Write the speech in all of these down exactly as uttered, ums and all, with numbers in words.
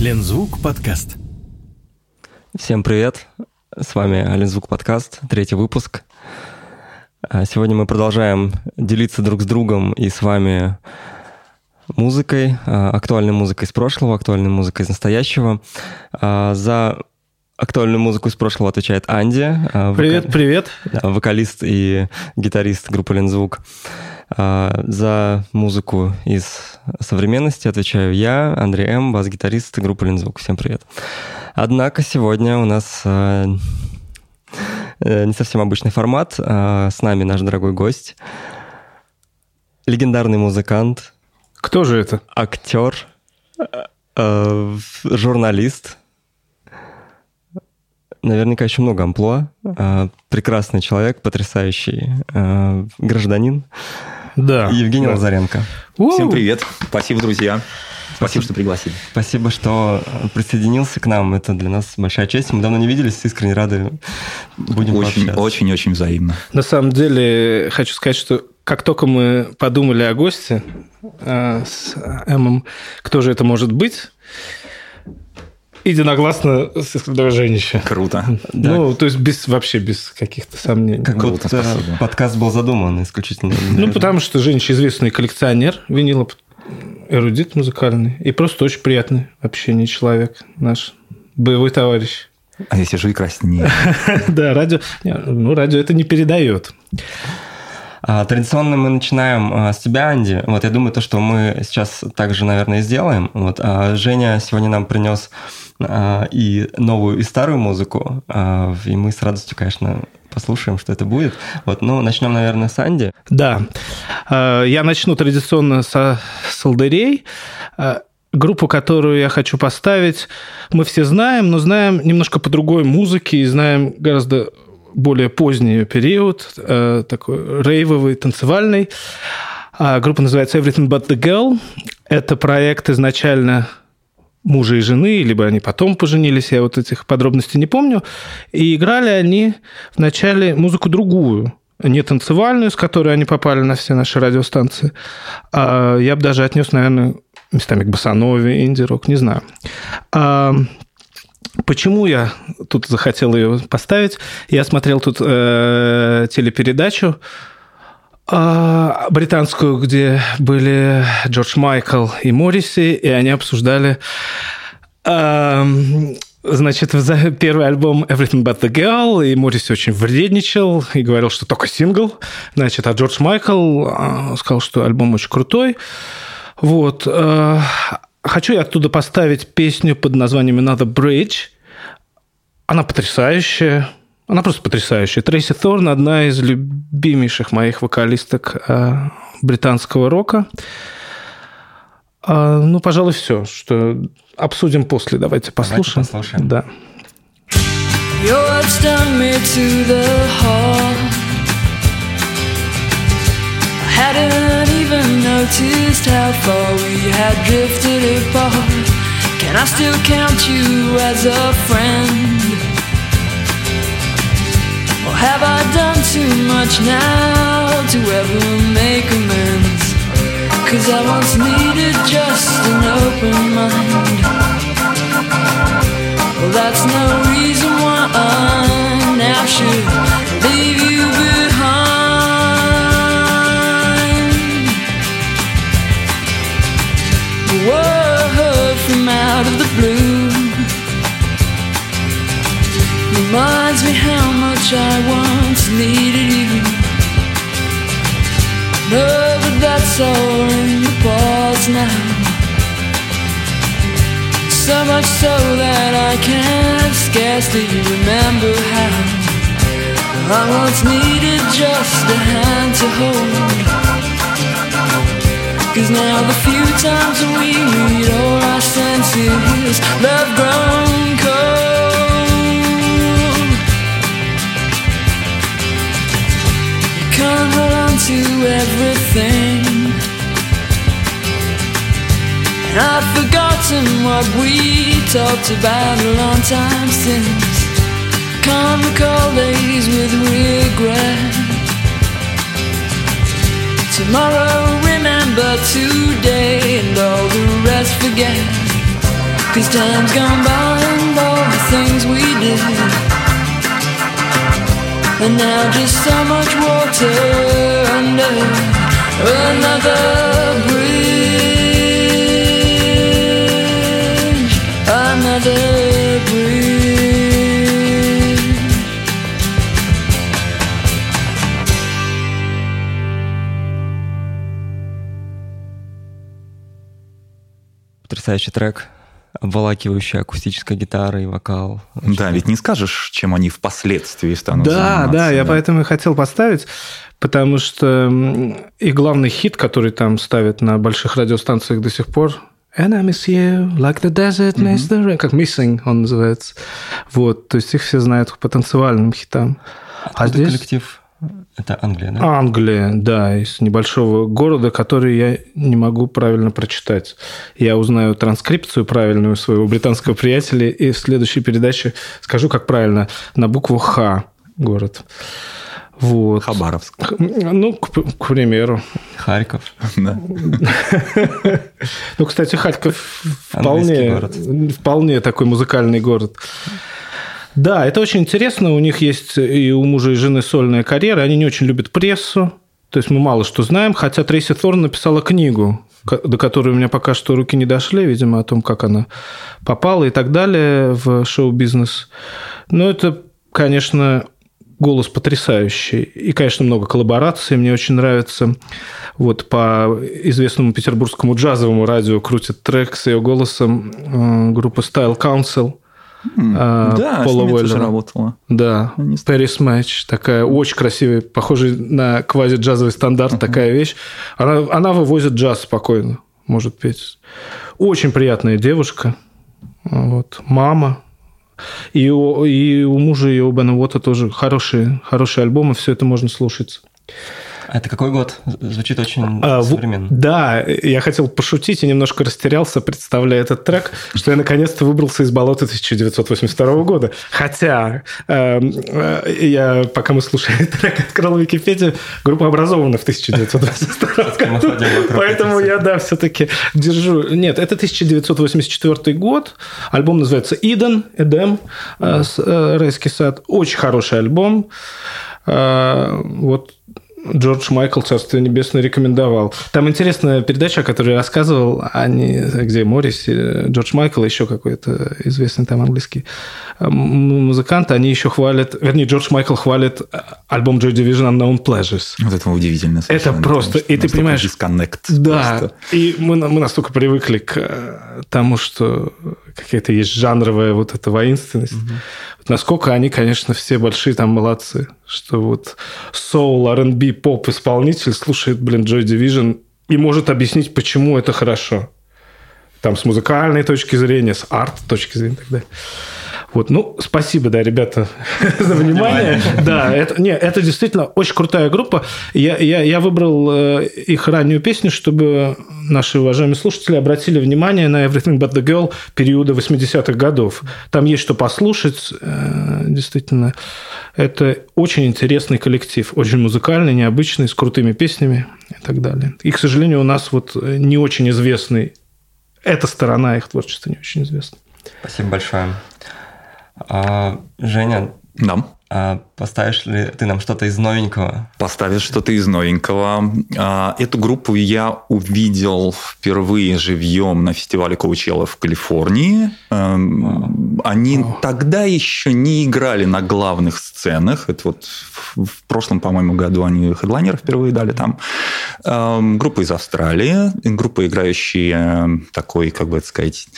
Лензвук подкаст. Всем привет, с вами Лензвук подкаст, третий выпуск. Сегодня мы продолжаем делиться друг с другом и с вами музыкой, актуальной музыкой из прошлого, актуальной музыкой из настоящего. За актуальную музыку из прошлого отвечает Анди. Привет, вок... привет. Вокалист и гитарист группы Лензвук. За музыку из современности отвечаю я, Андрей М., бас-гитарист группы Лензвук. Всем привет. Однако сегодня у нас не совсем обычный формат. С нами наш дорогой гость, легендарный музыкант. Кто же это? Актер, журналист. Наверняка еще много амплуа. Прекрасный человек, потрясающий гражданин. Да. Евгений да. Лазаренко. У-у-у. Всем привет. Спасибо, друзья. Спасибо, что пригласили. Спасибо, что присоединился к нам. Это для нас большая честь. Мы давно не виделись, искренне рады. Будем очень, очень, очень взаимно. На самом деле, хочу сказать, что как только мы подумали о госте э, с Эмом, кто же это может быть, единогласно с Женища. Круто. Да. Ну, то есть без, вообще без каких-то сомнений. Как будто спасибо. Подкаст был задуман исключительно. Ну, потому что Женища известный коллекционер винила, эрудит музыкальный и просто очень приятный общение человек, наш боевой товарищ. А я сижу и краснею. Да, радио... Ну, радио это не передает. Традиционно мы начинаем с тебя, Анди. Вот я думаю, то, что мы сейчас также, наверное, и сделаем. Вот. Женя сегодня нам принес и новую, и старую музыку, и мы с радостью, конечно, послушаем, что это будет. Вот. Ну, начнем, наверное, с Анди. Да. Я начну традиционно со «Солдырей». Группу, которую я хочу поставить, мы все знаем, но знаем немножко по другой музыке и знаем гораздо более поздний период, такой рейвовый, танцевальный. Группа называется Everything But The Girl. Это проект изначально мужа и жены, либо они потом поженились, я вот этих подробностей не помню. И играли они вначале музыку другую, не танцевальную, с которой они попали на все наши радиостанции. Я бы даже отнес, наверное, местами к босанове, инди-рок, не знаю. Почему я тут захотел ее поставить? Я смотрел тут э, телепередачу э, британскую, где были Джордж Майкл и Морриси, и они обсуждали э, значит, первый альбом Everything But The Girl, и Морриси очень вредничал и говорил, что только сингл. Значит, а Джордж Майкл сказал, что альбом очень крутой. Вот. Э, Хочу я оттуда поставить песню под названием «Another Bridge». Она потрясающая. Она просто потрясающая. Трейси Торн – одна из любимейших моих вокалисток британского рока. Ну, пожалуй, все, что обсудим после. Давайте послушаем. Давайте послушаем. Да. Hadn't even noticed how far we had drifted apart. Can I still count you as a friend? Or have I done too much now to ever make amends? Cause I once needed just an open mind. Well, that's no reason why I now should leave you behind. Word from out of the blue reminds me how much I once needed you. No, but that's all in the past now. So much so that I can scarcely remember how I once needed just a hand to hold. Cause now the few times we meet, all I sense is love grown cold. You can't hold on to everything, and I've forgotten what we talked about a long time since. Can't recall days with regret. Tomorrow remember today and all the rest forget. These times gone by and all the things we did, and now just so much water under another bridge, another bridge. Потрясающий трек. Обволакивающая акустическая гитара и вокал. Очень да, ведь не скажешь, чем они впоследствии станут да, заниматься. Да, да, я поэтому и хотел поставить, потому что и главный хит, который там ставят на больших радиостанциях до сих пор, And I miss you, like the desert miss the rain, как Missing он называется. Вот, то есть их все знают по танцевальным хитам. Откуда а здесь коллектив? Это Англия, да? Англия, да, из небольшого города, который я не могу правильно прочитать. Я узнаю транскрипцию правильную своего британского приятеля и в следующей передаче скажу, как правильно, на букву «Х» город. Вот. Хабаровск. Ну, к, к примеру. Харьков. Да. Ну, кстати, Харьков вполне, вполне такой музыкальный город. Да, это очень интересно. У них есть и у мужа и жены сольная карьера. Они не очень любят прессу. То есть, мы мало что знаем. Хотя Трейси Торн написала книгу, до которой у меня пока что руки не дошли, видимо, о том, как она попала и так далее в шоу-бизнес. Но это, конечно, голос потрясающий. И, конечно, много коллабораций. Мне очень нравится. Вот по известному петербургскому джазовому радио крутит трек с ее голосом группы Style Council. Mm, а, да, Пола с ними тоже работала. Да, Paris Match. Такая очень красивая, похожая на квази-джазовый стандарт uh-huh. такая вещь. Она, она вывозит джаз спокойно, может петь. Очень приятная девушка. Вот. Мама. И у, и у мужа, и у Бена Уотта тоже хорошие, хорошие альбомы. Все это можно слушать. А это какой год? Звучит очень а, современно. В... Да, я хотел пошутить и немножко растерялся, представляя этот трек, что я наконец-то выбрался из болота тысяча девятьсот восемьдесят второго года. Хотя э, э, я, пока мы слушали трек, открыл Википедию, группа образована в тысяча девятьсот двадцать втором году, поэтому я, да, все-таки держу... Нет, это тысяча девятьсот восемьдесят четвёртый год, альбом называется «Иден», «Эдем», «Райский сад». Очень хороший альбом. Вот... Джордж Майкл, царство небесное, рекомендовал. Там интересная передача, о которой я рассказывал, они, где Морриси, Джордж Майкл, еще какой-то известный там английский музыкант, они еще хвалят, вернее, Джордж Майкл хвалит альбом Joy Division Unknown Pleasures. Вот это удивительно. Это просто, и ты понимаешь... Дисконнект. Да, просто. И мы, мы настолько привыкли к тому, что какая-то есть жанровая вот эта воинственность. Mm-hmm. Насколько они, конечно, все большие там молодцы, что вот соул, ар энд би, поп-исполнитель слушает, блин, Joy Division и может объяснить, почему это хорошо. Там с музыкальной точки зрения, с арт-точки зрения и так далее. Вот, ну, спасибо, да, ребята, за внимание. Да, это, не, это действительно очень крутая группа. Я, я, я выбрал их раннюю песню, чтобы наши уважаемые слушатели обратили внимание на Everything But The Girl периода восьмидесятых годов. Там есть что послушать. Действительно, это очень интересный коллектив, очень музыкальный, необычный, с крутыми песнями и так далее. И, к сожалению, у нас вот не очень известный, эта сторона их творчества не очень известна. Спасибо большое. А, Женя, да. а поставишь ли ты нам что-то из новенького? Поставишь что-то из новенького. А, эту группу я увидел впервые живьем на фестивале Коучелла в Калифорнии. А, они О. тогда еще не играли на главных сценах. Это вот в, в прошлом, по-моему, году они хедлайнера впервые дали там. А, группа из Австралии, группа, играющая такой, как бы это сказать,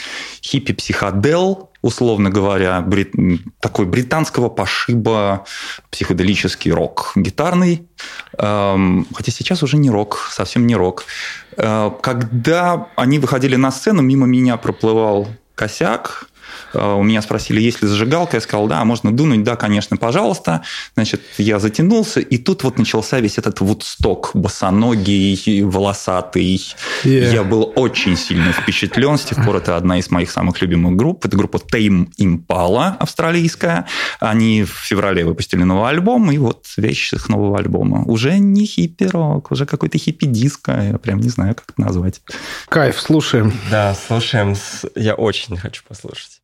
хиппи-психодел. Условно говоря, брит... такой британского пошиба психоделический рок гитарный. Эм, хотя сейчас уже не рок, совсем не рок. Э, когда они выходили на сцену, мимо меня проплывал косяк. У меня спросили, есть ли зажигалка. Я сказал, да, можно дунуть, да, конечно, пожалуйста. Значит, я затянулся, и тут вот начался весь этот вудсток, босоногий, волосатый. Yeah. Я был очень сильно впечатлен. С тех пор это одна из моих самых любимых групп. Это группа Tame Impala австралийская. Они в феврале выпустили новый альбом, и вот вещь их нового альбома. Уже не хиппи-рок, уже какой-то хиппи-диско. Я прям не знаю, как это назвать. Кайф, слушаем. Да, слушаем. Я очень хочу послушать.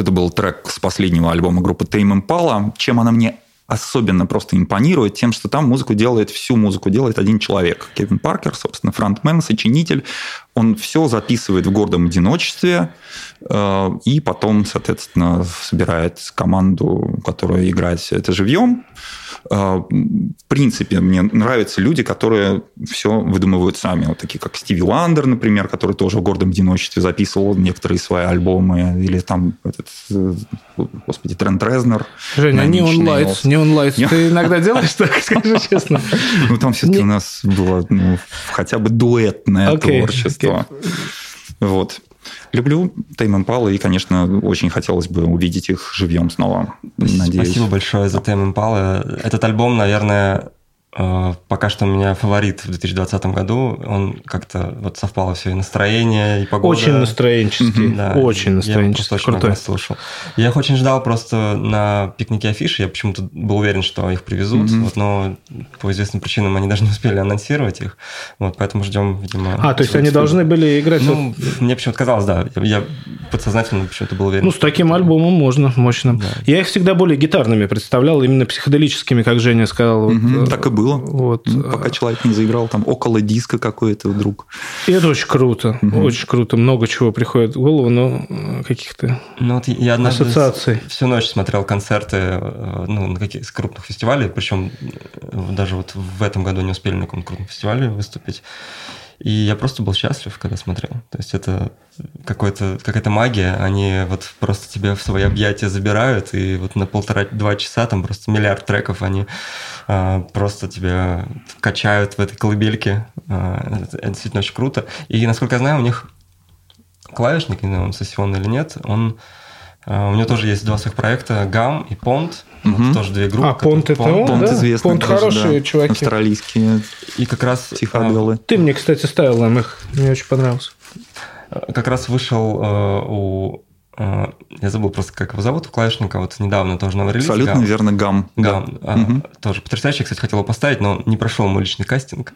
это был трек с последнего альбома группы Tame Impala. Чем она мне особенно просто импонирует? Тем, что там музыку делает, всю музыку делает один человек. Кевин Паркер, собственно, фронтмен, сочинитель. Он все записывает в гордом одиночестве и потом, соответственно, собирает команду, которая играет это живьем. В принципе, мне нравятся люди, которые все выдумывают сами. Вот такие, как Стиви Ландер, например, который тоже в гордом одиночестве записывал некоторые свои альбомы. Или там этот, господи, Трент Резнер. Женя, не онлайт, не онлайт. Ты иногда делаешь так, скажи честно. Ну, там все-таки у нас было хотя бы дуэтное творчество. Вот. Люблю Tame Impala, и, конечно, очень хотелось бы увидеть их живьем снова. Надеюсь. Спасибо большое за Tame Impala. Этот альбом, наверное, пока что у меня фаворит в две тысячи двадцатом году. Он как-то вот совпало все, и настроение, и погода. Очень настроенческий. Да, очень настроенческий. Я его просто очень слушал. Я их очень ждал просто на пикнике афиши. Я почему-то был уверен, что их привезут. Mm-hmm. Вот, но по известным причинам они даже не успели анонсировать их. Вот, поэтому ждем, видимо... А, то есть они должны были играть... Ну, вот... мне почему-то казалось, да. Я подсознательно почему-то был уверен. Ну, с таким альбомом можно, мощным. Да. Я их всегда более гитарными представлял, именно психоделическими, как Женя сказал. Mm-hmm. Вот, так и было. Было. Вот. Пока человек не заиграл, там около диска какой-то вдруг. И это очень круто. Mm-hmm. Очень круто. Много чего приходит в голову, но каких-то ну, вот я ассоциаций. Всю ночь смотрел концерты ну, на каких с крупных фестивалей, причем даже вот в этом году не успели на каком-то крупном фестивале выступить. И я просто был счастлив, когда смотрел. То есть это какой-то, какая-то магия. Они вот просто тебя в свои объятия забирают, и вот на полтора-два часа там просто миллиард треков они а, просто тебя качают в этой колыбельке. А, это действительно очень круто. И, насколько я знаю, у них клавишник, не знаю, он сессионный или нет, он... У него тоже есть два своих проекта, Гам и Понт. Угу. Вот тоже две группы. А Понт это он, Понт, да? Известный. Понт тоже, хорошие да, чуваки. Австралийские. И как раз... Психоделы. Ты мне, кстати, ставил им их. Мне очень понравился. Как раз вышел э, у... Э, я забыл просто, как его зовут, у клавишника. Вот недавно тоже новый релиз. Абсолютно Гам. Верно, Гам. Гам. Да. А, угу. Тоже потрясающе. Я, кстати, хотел его поставить, но не прошел мой личный кастинг.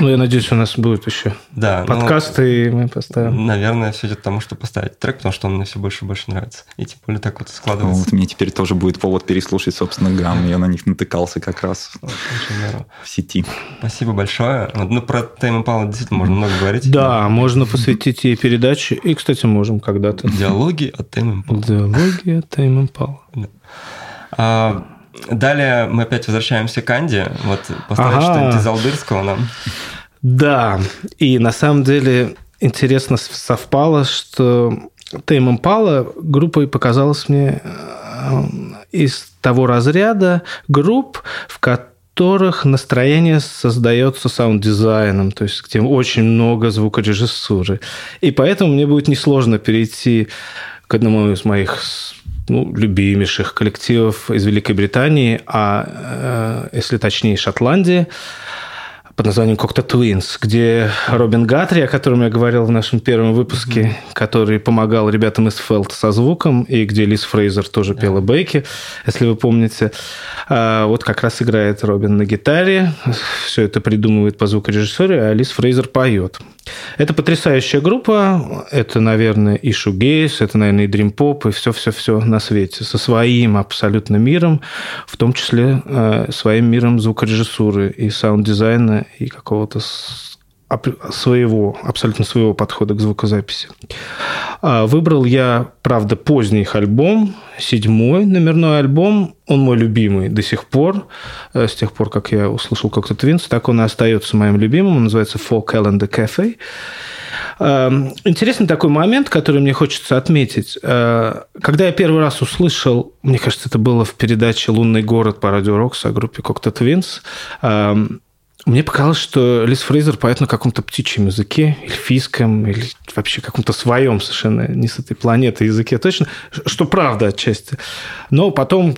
Ну, я надеюсь, у нас будет еще да, подкаст, но, и мы поставим. Наверное, все идет к тому, что поставить трек, потому что он мне все больше и больше нравится. И тем более так вот складывается. Вот мне теперь тоже будет повод переслушать, собственно, Гам. Я на них натыкался как раз вот, в сети. Спасибо большое. Ну, про Tame Impala действительно можно много говорить. Да, можно посвятить ей передачи. И, кстати, можем когда-то. Диалоги от Tame Impala. Диалоги от Tame Impala. Далее мы опять возвращаемся к Анди. Вот поставить ага. что-нибудь из Алдырского нам. Да, и на самом деле интересно совпало, что Tame Impala группой показалась мне из того разряда групп, в которых настроение создается саунд-дизайном, то есть где очень много звукорежиссуры. И поэтому мне будет несложно перейти к одному из моих... ну, любимейших коллективов из Великобритании, а, э, если точнее, Шотландии, под названием Cocteau Twins, где Робин Гатри, о котором я говорил в нашем первом выпуске, mm-hmm. который помогал ребятам из Фелт со звуком, и где Лиз Фрейзер тоже yeah. пела бэки, если вы помните. А, вот как раз играет Робин на гитаре, все это придумывает по звукорежиссуре, а Лиз Фрейзер поет. Это потрясающая группа. Это, наверное, и шугейс, это, наверное, и дрим-поп, и все-все-все на свете. Со своим абсолютно миром, в том числе э, своим миром звукорежиссуры и саунд-дизайна, и какого-то своего, абсолютно своего подхода к звукозаписи. Выбрал я, правда, поздний их альбом, седьмой номерной альбом. Он мой любимый до сих пор. С тех пор, как я услышал Cocteau Twins, так он и остается моим любимым. Он называется Four Calendar Cafe. Интересный такой момент, который мне хочется отметить. Когда я первый раз услышал, мне кажется, это было в передаче «Лунный город» по Радио Рокс о группе Cocteau Twins, мне показалось, что Лиз Фрейзер поет на каком-то птичьем языке, эльфийском, или вообще каком-то своем совершенно не с этой планеты языке точно, что правда отчасти. Но потом,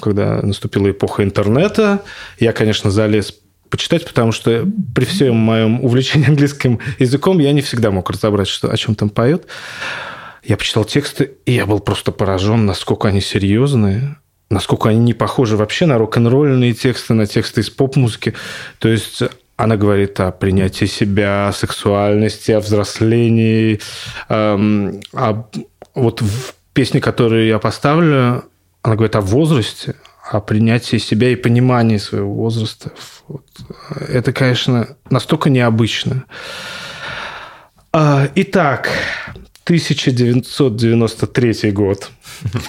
когда наступила эпоха интернета, я, конечно, залез почитать, потому что при всем моем увлечении английским языком я не всегда мог разобрать, что, о чем там поет. Я почитал тексты, и я был просто поражен, насколько они серьезные. Насколько они не похожи вообще на рок-н-ролльные тексты, на тексты из поп-музыки. То есть она говорит о принятии себя, о сексуальности, о взрослении, эм, о вот в песни, которые я поставлю, она говорит о возрасте, о принятии себя и понимании своего возраста. Вот. Это, конечно, настолько необычно. Итак, тысяча девятьсот девяносто третий год.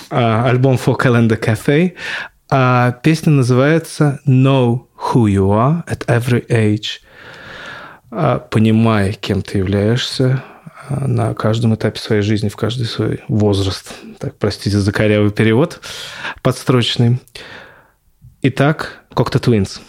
Альбом Four Calendar Cafe. Песня называется Know Who You Are at Every Age. Понимай, кем ты являешься на каждом этапе своей жизни, в каждый свой возраст. Так, простите за корявый перевод подстрочный. Итак, Cocteau Twins.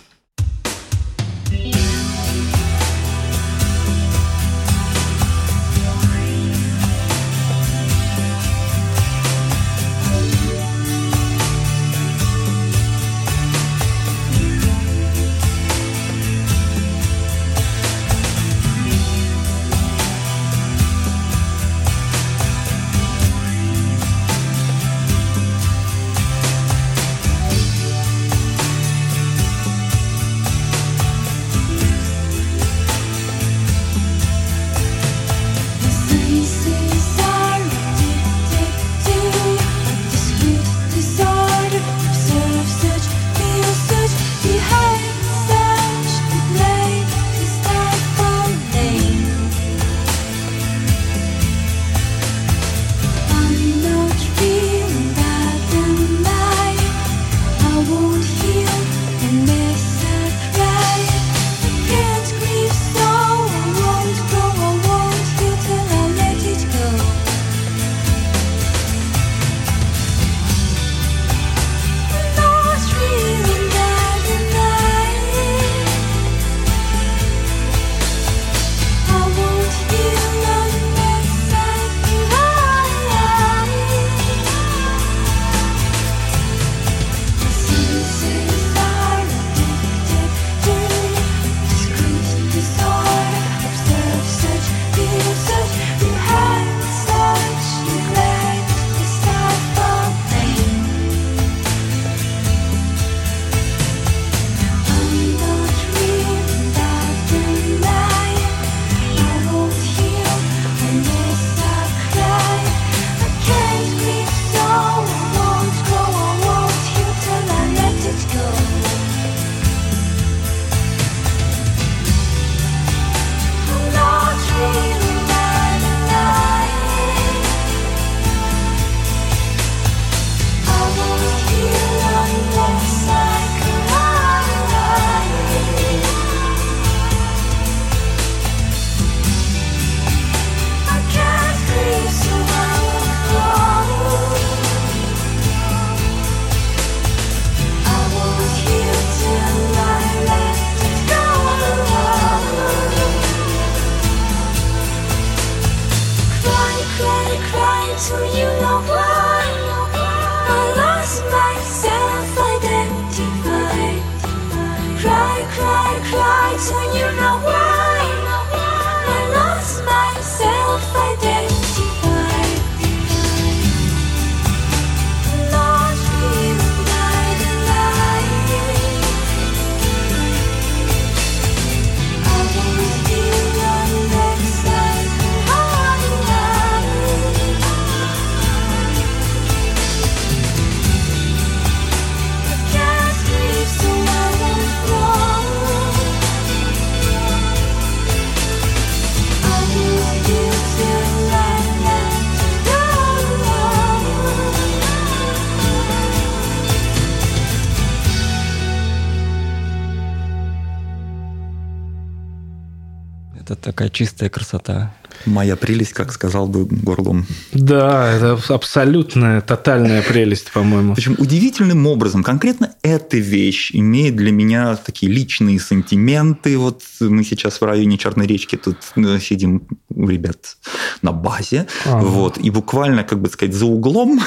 Такая чистая красота. Моя прелесть, как сказал бы Горлум. Да, это абсолютная, тотальная прелесть, по-моему. Причем удивительным образом конкретно эта вещь имеет для меня такие личные сантименты. Вот мы сейчас в районе Черной речки тут сидим у ребят на базе. А-а-а. Вот, и буквально, как бы сказать, за углом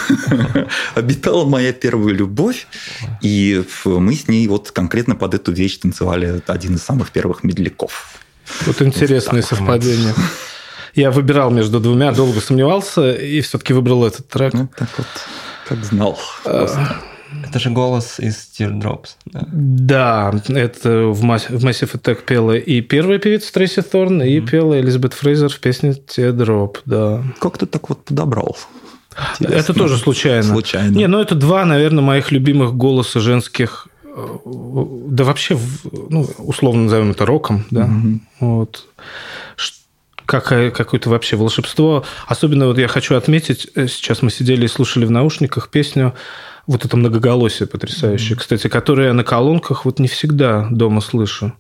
обитала моя первая любовь. И мы с ней вот конкретно под эту вещь танцевали один из самых первых медляков. Вот интересное вот совпадение. Вот. Я выбирал между двумя, долго сомневался, и все-таки выбрал этот трек. Ну, так вот, как знал. А... Это же голос из Teardrop. Да, да, это в Massive Attack пела и первая певица Трейси Торн, и mm-hmm. пела Элизабет Фрейзер в песне Teardrop, да. Как-то так вот подобрал. Интересно. Это тоже случайно. Случайно. Не, ну это два, наверное, моих любимых голоса женских. Да вообще, ну, условно назовем это роком, да. Mm-hmm. Вот. Какое-то вообще волшебство. Особенно вот я хочу отметить, сейчас мы сидели и слушали в наушниках песню, вот это многоголосие потрясающее, mm-hmm. кстати, которое я на колонках вот не всегда дома слышу.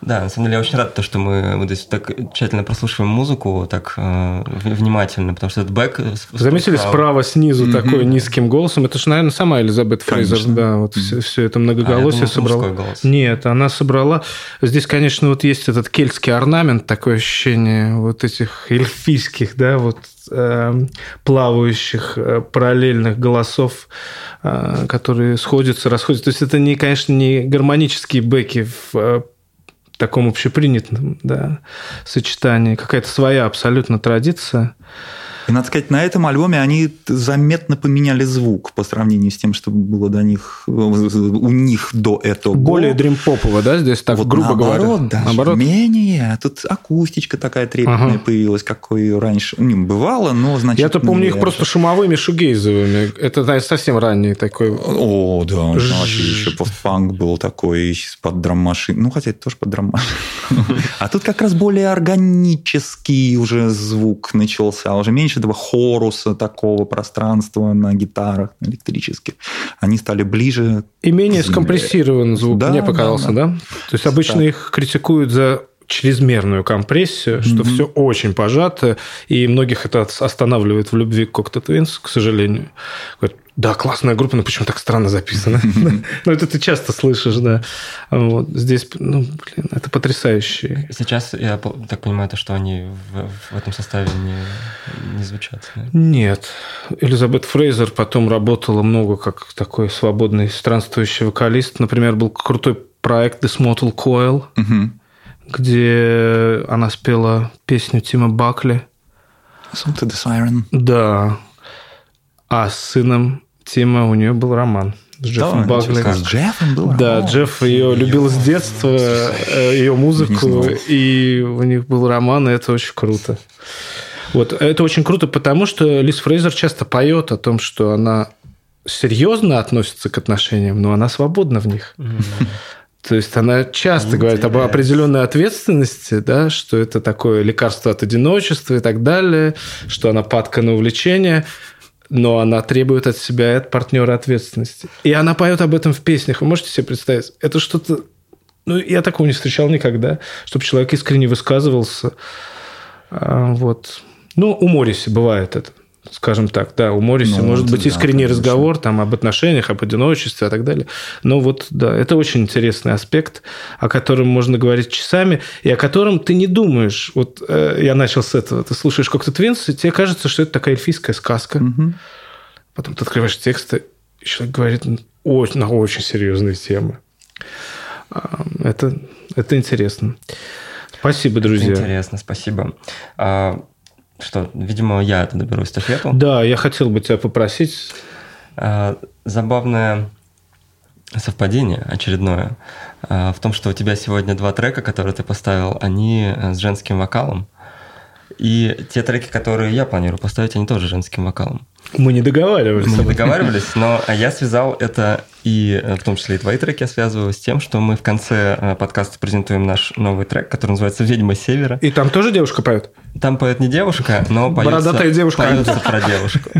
Да, на самом деле я очень рад, что мы вот здесь так тщательно прослушиваем музыку, так э, внимательно, потому что этот бэк... Заметили справа, справа снизу mm-hmm. такой низким голосом? Это же, наверное, сама Элизабет конечно. Фрейзер, да, вот mm-hmm. все, все это многоголосие а, собрала. Мужской голос. Нет, она собрала... Здесь, конечно, вот есть этот кельтский орнамент, такое ощущение вот этих эльфийских, да, вот э, плавающих э, параллельных голосов, э, которые сходятся, расходятся. То есть это, не, конечно, не гармонические бэки в... в таком общепринятом, да, сочетании. Какая-то своя абсолютно традиция. И, надо сказать, на этом альбоме они заметно поменяли звук по сравнению с тем, что было до них, у них до этого. Более дрим-попово, да, здесь так, вот грубо наоборот, говоря? Даже наоборот, менее. Тут акустичка такая трепетная ага. появилась, какой раньше не бывало, но значит... Я-то помню реально. Их просто шумовыми шугейзовыми. Это, да, совсем ранний такой... О, да, он Ж... вообще еще постфанк был такой под драм-машин. Ну, хотя это тоже под драм-машин. А тут как раз более органический уже звук начался, уже меньше этого хоруса, такого пространства на гитарах электрических. Они стали ближе... И менее скомпрессирован звук, да, мне показался, да, да. да? То есть, обычно да. их критикуют за чрезмерную компрессию, что mm-hmm. все очень пожато, и многих это останавливает в любви к Cocteau Twins, к сожалению. Говорят, да, классная группа, но почему так странно записана? Ну, это ты часто слышишь, да. Здесь, ну, блин, это потрясающе. Сейчас, я так понимаю, что они в этом составе не звучат. Нет. Элизабет Фрейзер потом работала много как такой свободный странствующий вокалист. Например, был крутой проект This Mortal Coil, где она спела песню Тима Бакли. «Song to the Siren». Да. А с сыном Тима у нее был роман. С Джеффом да, Бакли. С Джеффом был роман? Да, Джефф ее любил ее... с детства, ее музыку, и у них был роман, и это очень круто. Вот. Это очень круто, потому что Лиз Фрейзер часто поет о том, что она серьезно относится к отношениям, но она свободна в них. Mm-hmm. То есть она часто Интересно. Говорит об определенной ответственности, да, что это такое лекарство от одиночества и так далее, что она падка на увлечение, но она требует от себя и от партнера ответственности. И она поет об этом в песнях. Вы можете себе представить? Это что-то... Ну, я такого не встречал никогда, чтобы человек искренне высказывался. Вот. Ну, у Морриси бывает это. Скажем так, да, у Морриси ну, может быть да, искренний конечно. разговор там, об отношениях, об одиночестве и так далее. Но вот, да, это очень интересный аспект, о котором можно говорить часами, и о котором ты не думаешь. Вот э, я начал с этого. Ты слушаешь Cocteau Twins, и тебе кажется, что это такая эльфийская сказка. Угу. Потом ты открываешь тексты, и человек говорит очень, на очень серьезные темы. Это, это интересно. Спасибо, друзья. Это интересно, спасибо. Что, видимо, я это доберу эстафету. Да, я хотел бы тебя попросить. Забавное совпадение очередное в том, что у тебя сегодня два трека, которые ты поставил, они с женским вокалом. И те треки, которые я планирую поставить, они тоже женским вокалом. Мы не договаривались. Мы не договаривались, но я связал это, и в том числе и твои треки я связываю с тем, что мы в конце подкаста презентуем наш новый трек, который называется «Ведьма Севера». И там тоже девушка поет? Там поет не девушка, но поется... Бородатая девушка. Поется про девушку.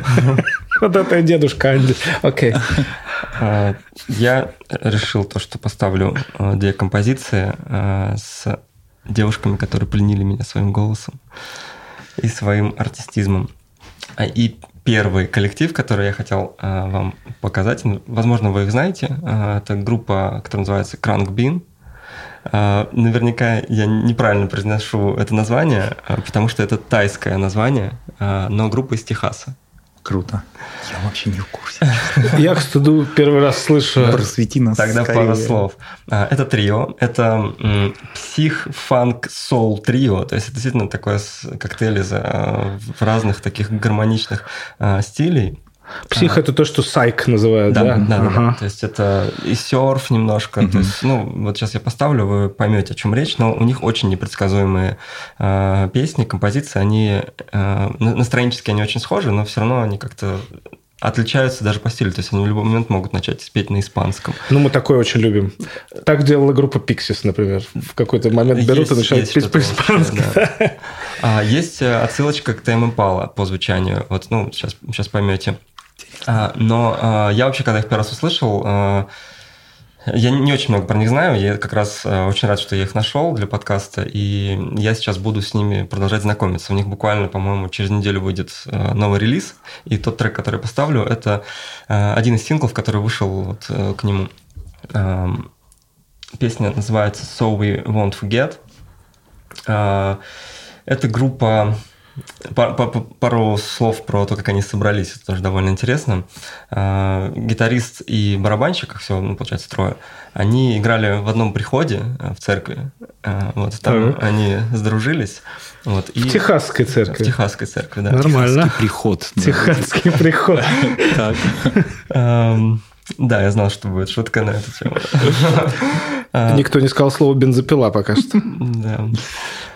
Бородатая дедушка Анди. Окей. Я решил то, что поставлю две композиции с девушками, которые пленили меня своим голосом и своим артистизмом. И первый коллектив, который я хотел э, вам показать, возможно, вы их знаете, э, это группа, которая называется «Крангбин». Э, наверняка я неправильно произношу это название, э, потому что это тайское название, э, но группа из Техаса. Круто. Я вообще не в курсе. Я, к стыду, первый раз слышу. Просвети нас скорее. Тогда пару слов. Это трио. Это псих-фанк-соул-трио. То есть, это действительно такой коктейль из разных таких гармоничных стилей. Псих а, это то, что сайк называют, да? Да, да, ага. да. То есть это и серф немножко. Uh-huh. То есть, ну, вот сейчас я поставлю, вы поймете, о чем речь, но у них очень непредсказуемые э, песни, композиции, они э, настроенческие, они очень схожи, но все равно они как-то отличаются даже по стилю, то есть они в любой момент могут начать спеть на испанском. Ну, мы такое очень любим. Так делала группа Pixies, например. В какой-то момент берут есть, и начинают петь по-испански. Да. а, есть отсылочка к Tame Impala по звучанию. Вот, ну, сейчас, сейчас поймете. А, но а, я вообще, когда их первый раз услышал, а, я не очень много про них знаю, я как раз очень рад, что я их нашел для подкаста, и я сейчас буду с ними продолжать знакомиться. У них буквально, по-моему, через неделю выйдет новый релиз, и тот трек, который я поставлю, это один из синглов, который вышел вот к нему. Песня называется So We Won't Forget. Это группа... Пару слов про то, как они собрались, это тоже довольно интересно. Гитарист и барабанщик, их всего, ну, получается, трое, они играли в одном приходе в церкви. Вот, там mm-hmm. они сдружились. Вот, и... В техасской церкви. В техасской церкви, да. Нормально. Техасский приход. Да. Техасский приход. Да, я знал, что будет шутка на эту тему. Никто не сказал слово бензопила пока что.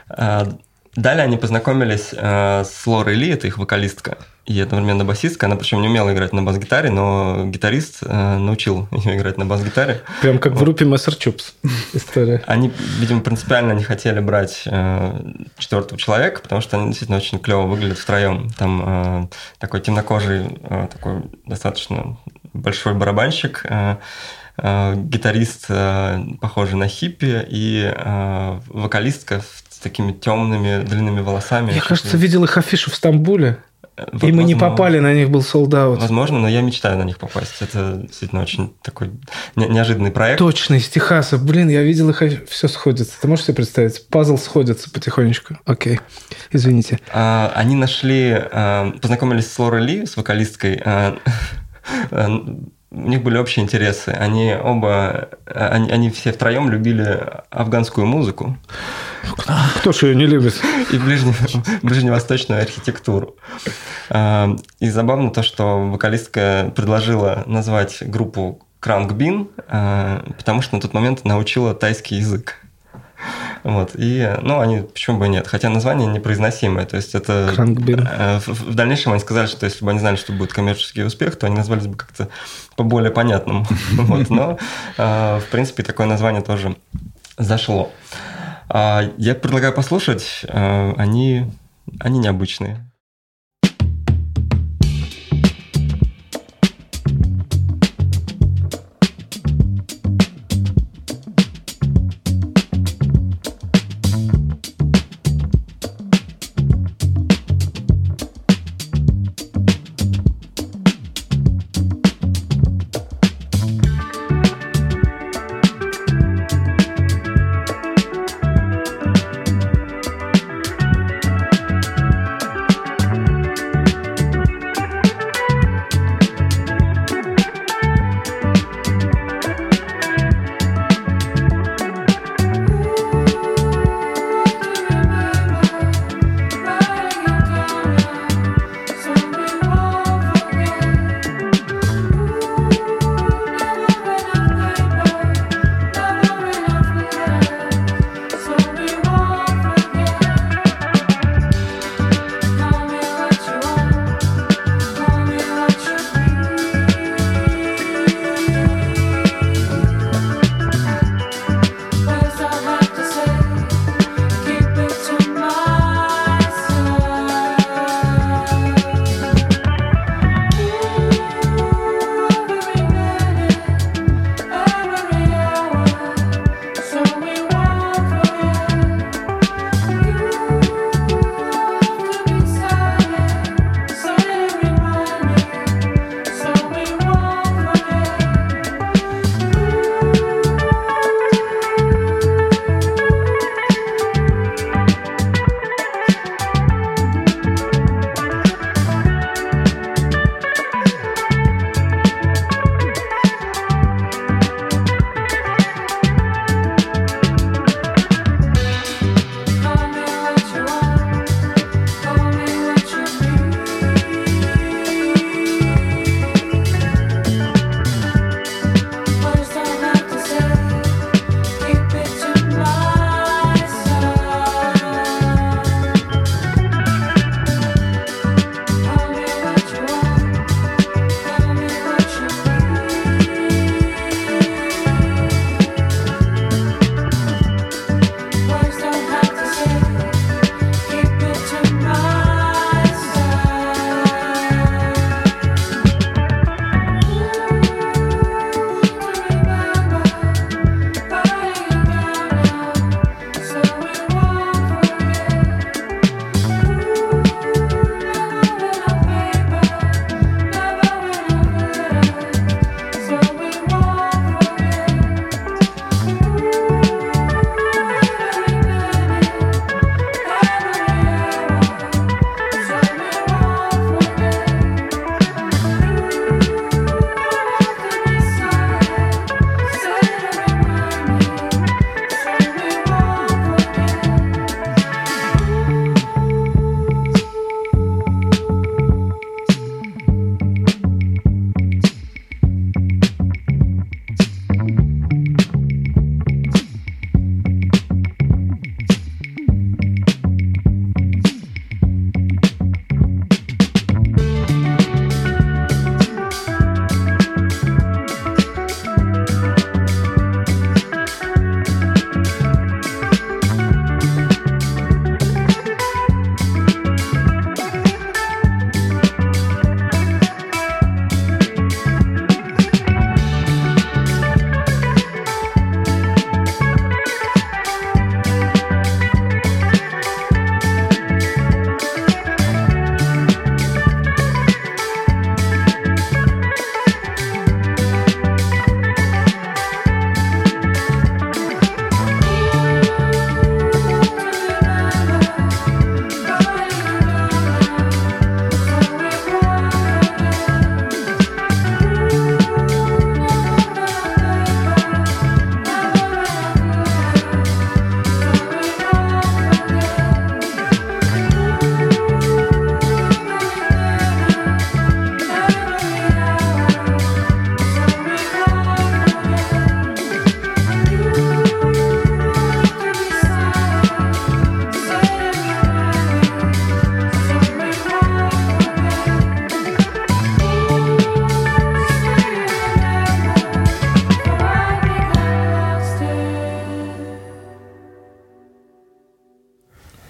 Да. Далее они познакомились э, с Лорой Ли, это их вокалистка и одновременно басистка. Она причем не умела играть на бас-гитаре, но гитарист э, научил ее играть на бас-гитаре. Прям как вот. В группе Master Chups история. Они, видимо, принципиально не хотели брать э, четвертого человека, потому что они действительно очень клево выглядят втроем. Там э, такой темнокожий, э, такой достаточно большой барабанщик, э, э, гитарист, э, похожий на хиппи, и э, вокалистка в такими темными, длинными волосами. Я, кажется, ли... видел их афишу в Стамбуле. Возможно, и мы не попали, на них был солдаут. Возможно, но я мечтаю на них попасть. Это действительно очень такой неожиданный проект. Точно, из Техаса. Блин, я видел их, все сходится. Ты можешь себе представить? Пазл сходится потихонечку. Окей, извините. А, они нашли... А, познакомились с Лорой Ли, с вокалисткой. А, у них были общие интересы. Они оба... Они, они все втроем любили афганскую музыку. Кто же ее не любит? И ближне, ближневосточную архитектуру. И забавно то, что вокалистка предложила назвать группу Крангбин, потому что на тот момент научила тайский язык. Вот. И, ну, они, почему бы и нет. Хотя название непроизносимое. То есть это... Крангбин. В дальнейшем они сказали, что если бы они знали, что будет коммерческий успех, то они назвались бы как-то поболее понятным. Но, в принципе, такое название тоже зашло. Я предлагаю послушать, они, они необычные.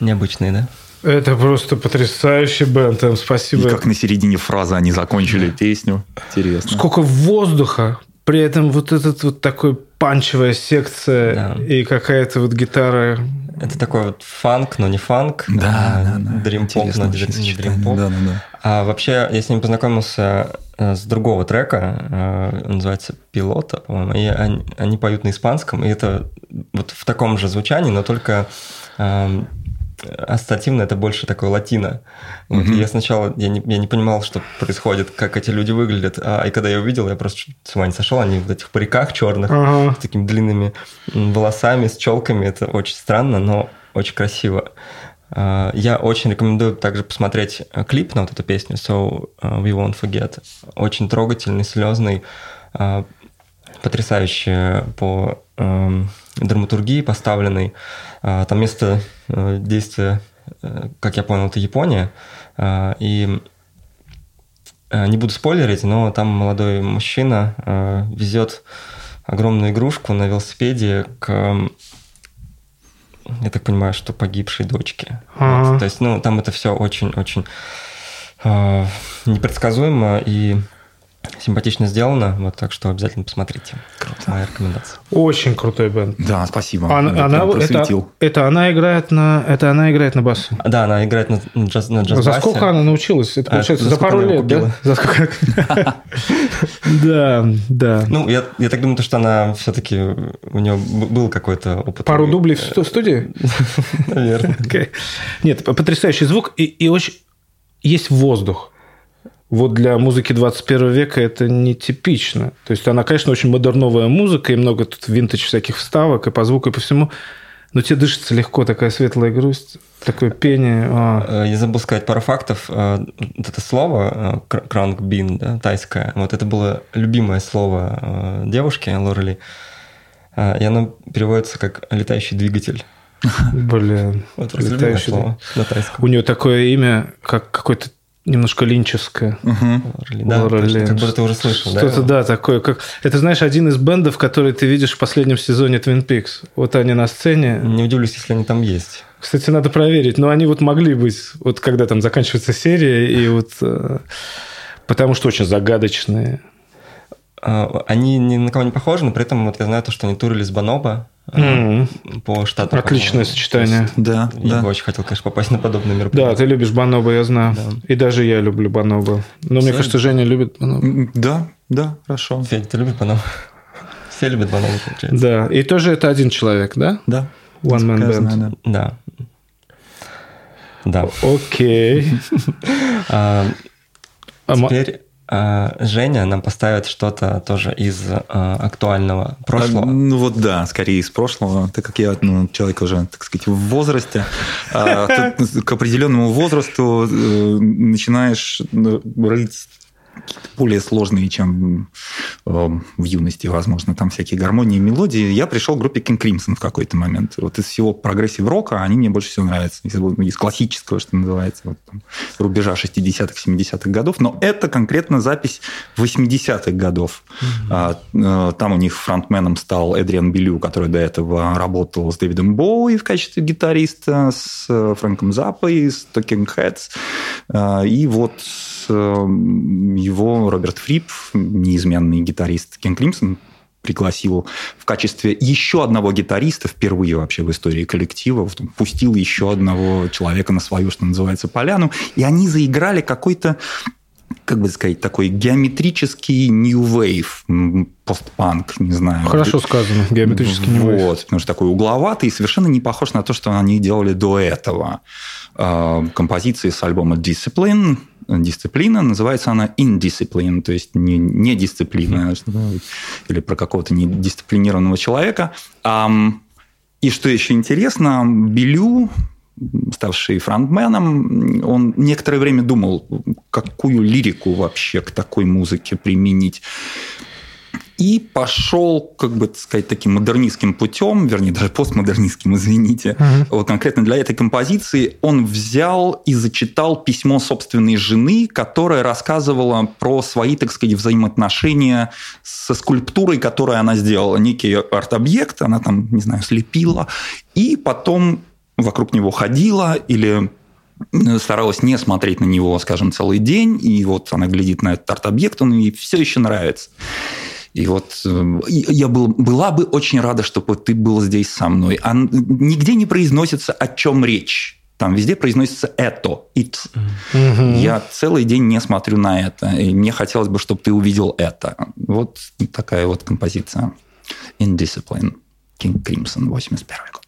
Необычные, да? Это просто потрясающий бенд, им спасибо. И как на середине фразы они закончили песню. Интересно. Сколько воздуха, при этом вот этот вот такой панчевая секция, да. И какая-то вот гитара. Это такой вот фанк, но не фанк. Да, а, да, да. Дрим-поп, но не дрим-поп. Да, да, да. А вообще, я с ним познакомился с другого трека, он называется «Пилота», по-моему, и они, они поют на испанском, и это вот в таком же звучании, но только... ассоциативно это больше такое латино. Mm-hmm. Вот я сначала я не, я не понимал, что происходит, как эти люди выглядят. А, и когда я увидел, я просто с ума не сошел. Они в этих париках черных, uh-huh. с такими длинными волосами, с челками. Это очень странно, но очень красиво. Я очень рекомендую также посмотреть клип на вот эту песню So We Won't Forget. Очень трогательный, слезный, потрясающий по драматургии поставленный. Там место действия, как я понял, это Япония. И не буду спойлерить, но там молодой мужчина везет огромную игрушку на велосипеде к, я так понимаю, что погибшей дочке. А-а-а. Вот, то есть, ну, там это все очень-очень непредсказуемо и симпатично сделано, вот, так что обязательно посмотрите. Круто. Моя рекомендация. Очень крутой бенд. Да, спасибо. Она, она, она, это, это она играет на, это она играет на басу. Да, она играет на, на джаз, на джаз-басе. За сколько она научилась? Это получается а, за, за пару лет, да? За сколько? Да, да. Ну, я я так думаю, что она все-таки у нее был какой-то опыт. Пару дублей в студии? Наверное. Нет, потрясающий звук и очень есть воздух. Вот для музыки двадцать первого века это нетипично. То есть она, конечно, очень модерновая музыка, и много тут винтаж всяких вставок, и по звуку, и по всему. Но тебе дышится легко, такая светлая грусть, такое пение. А. Я забыл сказать пару фактов. Это слово «крангбин», да, тайское, вот это было любимое слово девушки Лоры Ли, и оно переводится как «летающий двигатель». Блин, вот летающий слово на тайском. У нее такое имя, как какой-то немножко линческое. Угу. Да, как будто ты уже слышал. Что-то, да, да, такое. Как... Это, знаешь, один из бендов, который ты видишь в последнем сезоне Twin Peaks. Вот они на сцене. Не удивлюсь, если они там есть. Кстати, надо проверить. Но они вот могли быть, вот когда там заканчивается серия, и вот... Потому что очень загадочные. Они ни на кого не похожи, но при этом вот я знаю то, что они турили с Бонобо. Mm-hmm. По штатам. Отличное сочетание. Да, я да. бы очень хотел, конечно, попасть на подобные мероприятия. Да, ты любишь Бонобо, я знаю. Да. И даже я люблю Бонобо. Но все мне кажется, любят? Женя любит Бонобо. Да, да, хорошо. Федя, ты любишь Бонобо? Все любят Бонобо, получается. Да, и тоже это один человек, да? Да. One man band. Знаю, да. Да. Окей. Да. Okay. Теперь... Женя нам поставит что-то тоже из э, актуального прошлого. А, ну вот да, скорее из прошлого, так как я ну, человек уже, так сказать, в возрасте. А, тут, к определенному возрасту э, начинаешь брать более сложные, чем э, в юности, возможно, там всякие гармонии, мелодии. Я пришел к группе King Crimson в какой-то момент. Вот из всего прогрессив-рока они мне больше всего нравятся. Из, из классического, что называется, вот, там, рубежа шестидесятых, семидесятых годов. Но это конкретно запись восьмидесятых годов. Mm-hmm. Там у них фронтменом стал Эдриан Белью, который до этого работал с Дэвидом Боуи в качестве гитариста, с Фрэнком Заппой, с Talking Heads. И вот... его Роберт Фрип, неизменный гитарист King Crimson, пригласил в качестве еще одного гитариста впервые вообще в истории коллектива, пустил еще одного человека на свою, что называется, поляну, и они заиграли какой-то, как бы сказать, такой геометрический new wave, постпанк, не знаю. Хорошо сказано, геометрический new wave. Вот, потому что такой угловатый и совершенно не похож на то, что они делали до этого. Композиции с альбома Discipline, Дисциплина, называется она Indiscipline, то есть не, не дисциплина, или про какого-то недисциплинированного человека. И что еще интересно, Белью, ставший фронтменом, он некоторое время думал, какую лирику вообще к такой музыке применить. И пошел, как бы так сказать, таким модернистским путем, вернее, даже постмодернистским, извините. Uh-huh. Вот конкретно для этой композиции он взял и зачитал письмо собственной жены, которая рассказывала про свои, так сказать, взаимоотношения со скульптурой, которую она сделала. Некий арт-объект, она там, не знаю, слепила. И потом вокруг него ходила или старалась не смотреть на него, скажем, целый день, и вот она глядит на этот арт-объект, он ей все еще нравится. И вот я был, была бы очень рада, чтобы ты был здесь со мной. А нигде не произносится, о чем речь. Там везде произносится это, it. Mm-hmm. Я целый день не смотрю на это. И мне хотелось бы, чтобы ты увидел это. Вот такая вот композиция. Indiscipline. King Crimson, восемьдесят первый год.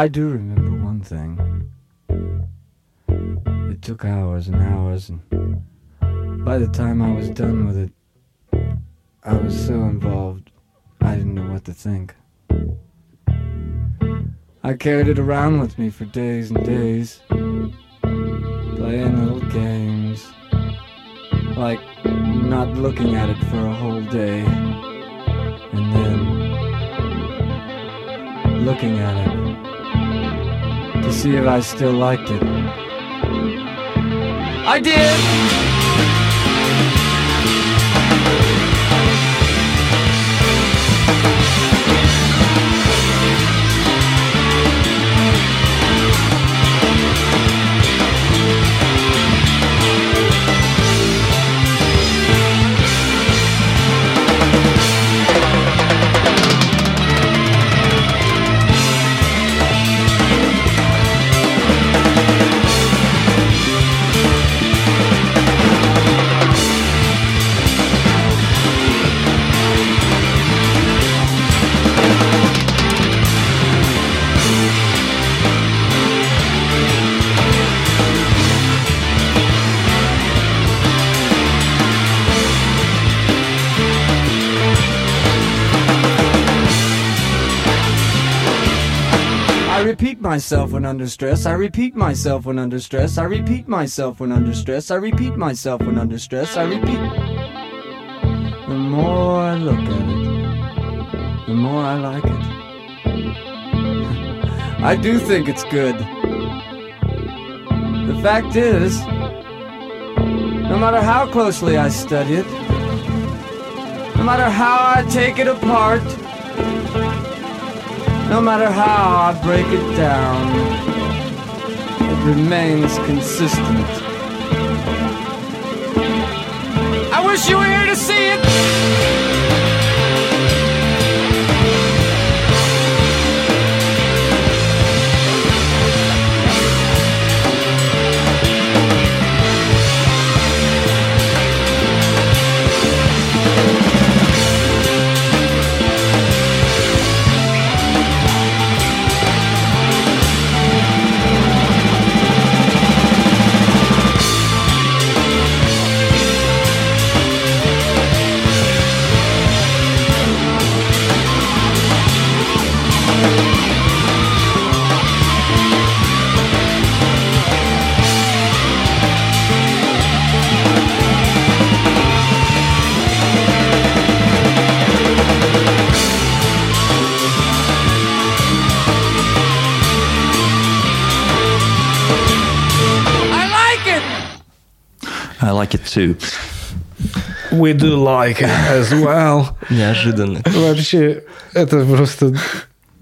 I do remember one thing. It took hours and hours, and by the time I was done with it, I was so involved, I didn't know what to think. I carried it around with me for days and days, playing little games, like not looking at it for a whole day, and then looking at it to see if I still liked it. I did! I repeat myself when under stress. I repeat myself when under stress. I repeat myself when under stress. I repeat myself when under stress. I repeat. The more I look at it, the more I like it. I do think it's good. The fact is, no matter how closely I study it, no matter how I take it apart, no matter how I break it down, it remains consistent. I wish you were here to see it! I like it too. We do like it as well. Неожиданно. Вообще, это просто...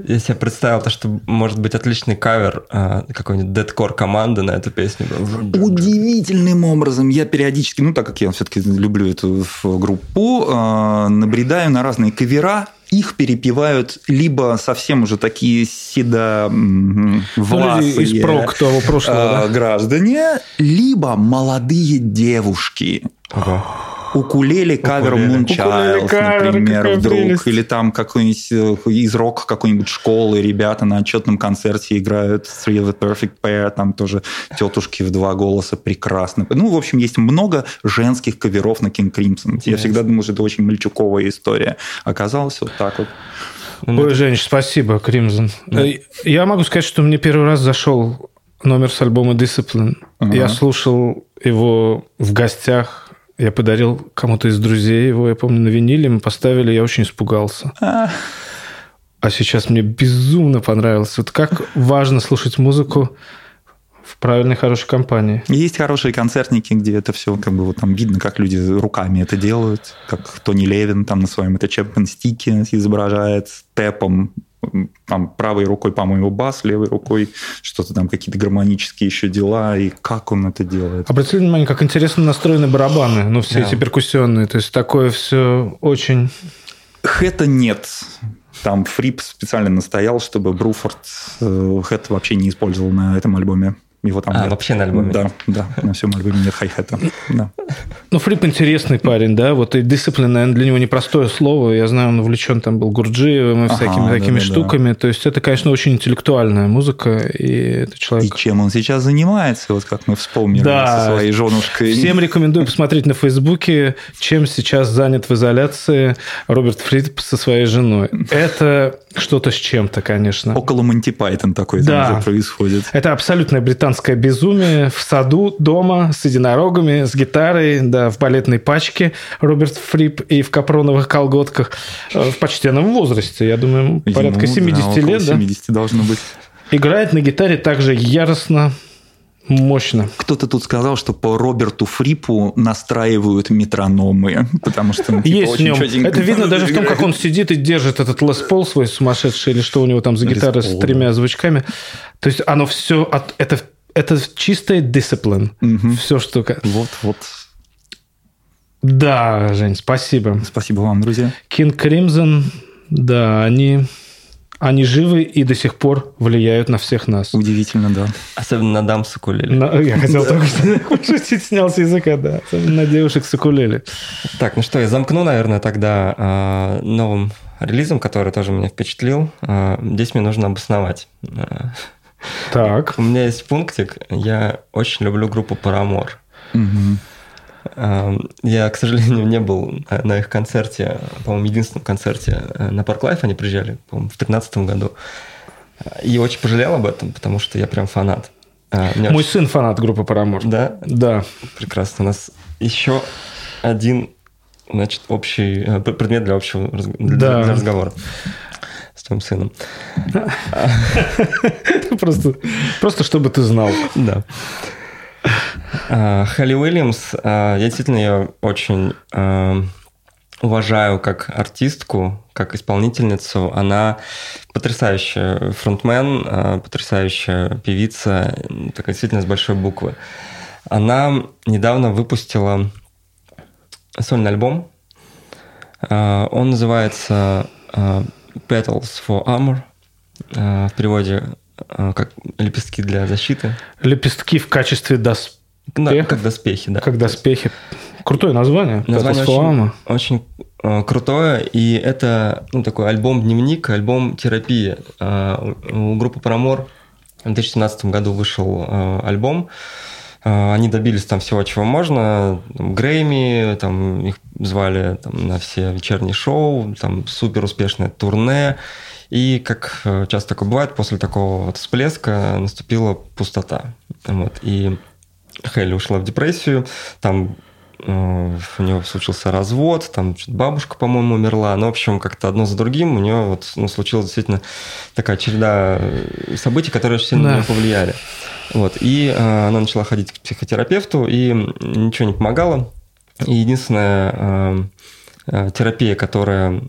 Я себе представил то, что может быть отличный кавер а, какой-нибудь дедкор команды на эту песню. Удивительным образом я периодически, ну так как я все-таки люблю эту группу, а, набредаю на разные кавера. Их перепевают либо совсем уже такие седовласые из прок того прошлого, а, да? граждане, либо молодые девушки. Ага. Укулеле кавер Moon Childs, например, вдруг. Прелесть. Или там какой-нибудь из рок какой-нибудь школы ребята на отчетном концерте играют Three of the Perfect Pair, там тоже тетушки в два голоса прекрасно. Ну, в общем, есть много женских каверов на King Crimson. Я yes. всегда думал, что это очень мальчуковая история. Оказалось вот так вот. Ой, Жень, спасибо, Crimson. Да. Я могу сказать, что мне первый раз зашел номер с альбома Discipline. Ага. Я слушал его в гостях. Я подарил кому-то из друзей его, я помню, на виниле мы поставили, я очень испугался. А сейчас мне безумно понравилось. Вот как важно слушать музыку в правильной, хорошей компании. Есть хорошие концертники, где это все как бы вот там видно, как люди руками это делают, как Тони Левин там на своем это чемпионстике изображает тэпом. Там правой рукой, по-моему, бас, левой рукой что-то там, какие-то гармонические еще дела, и как он это делает. Обратите внимание, как интересно настроены барабаны, ну, все да. эти перкуссионные, то есть такое все очень... Хэта нет. Там Фрип специально настоял, чтобы Бруфорд хэт вообще не использовал на этом альбоме. Его там а, нет. вообще на альбоме? Да, да, на всем альбоме нет хай-хэта. Да. Ну, Фрип интересный парень, да, вот и Discipline, наверное, для него непростое слово, я знаю, он увлечен там был Гурджиевым и ага, всякими да, такими да, штуками, да. то есть это, конечно, очень интеллектуальная музыка, и это человек... И чем он сейчас занимается, вот как мы вспомнили да. со своей женушкой. Всем рекомендую посмотреть на Фейсбуке, чем сейчас занят в изоляции Роберт Фрип со своей женой. Это что-то с чем-то, конечно. Около Монти Пайтон такой да. там происходит. Это абсолютная британская безумие в саду, дома, с единорогами, с гитарой, да, в балетной пачке Роберт Фрип и в капроновых колготках в почтенном возрасте. Я думаю, Ему, порядка семидесяти да, лет. семьдесят да? должно быть. Играет на гитаре также яростно, мощно. Кто-то тут сказал, что по Роберту Фрипу настраивают метрономы, потому что он, типа, есть в нем. Это видно даже в том, как он сидит и держит этот Лес Пол свой сумасшедший, или что у него там за гитара с тремя звучками. То есть оно все... от это Это чистая Discipline. Угу. Все, что... Вот-вот. Да, Жень, спасибо. Спасибо вам, друзья. King Crimson, да, они, они живы и до сих пор влияют на всех нас. Удивительно, да. Особенно на дам с укулеле. На... Я хотел только что пошутить, снял с языка, да. Особенно на девушек с укулеле. Так, ну что, я замкну, наверное, тогда новым релизом, который тоже меня впечатлил. Здесь мне нужно обосновать... Так. У меня есть пунктик. Я очень люблю группу Paramore. Угу. Я, к сожалению, не был на их концерте, по-моему, единственном концерте на Парклайф. Они приезжали, по-моему, в тринадцатом году. И очень пожалел об этом, потому что я прям фанат. Меня Мой очень... сын фанат группы Paramore. Да? Да. Прекрасно. У нас еще один, значит, общий предмет для общего для да. разговора. С твоим сыном. Просто, просто чтобы ты знал. Да. Холли Уильямс, я действительно ее очень уважаю как артистку, как исполнительницу. Она потрясающая фронтмен, потрясающая певица, такая действительно с большой буквы. Она недавно выпустила сольный альбом. Он называется... Petals for Armor, в переводе как «лепестки для защиты». Лепестки в качестве доспехов. Да, как доспехи, да. Как доспехи. Крутое название. Название очень, очень крутое, и это ну, такой альбом-дневник, альбом-терапия. У группы Paramore в две тысячи семнадцатом году вышел альбом. Они добились там всего, чего можно. Грэмми, там их звали там, на все вечерние шоу, там супер успешное турне. И, как часто такое бывает, после такого вот всплеска наступила пустота. Вот. И Хелли ушла в депрессию, там э, у нее случился развод, там бабушка, по-моему, умерла. Ну, в общем, как-то одно за другим у нее вот, ну, случилась действительно такая череда событий, которые очень сильно на нее повлияли. Вот. И э, она начала ходить к психотерапевту, и ничего не помогало. И единственная э, терапия, которая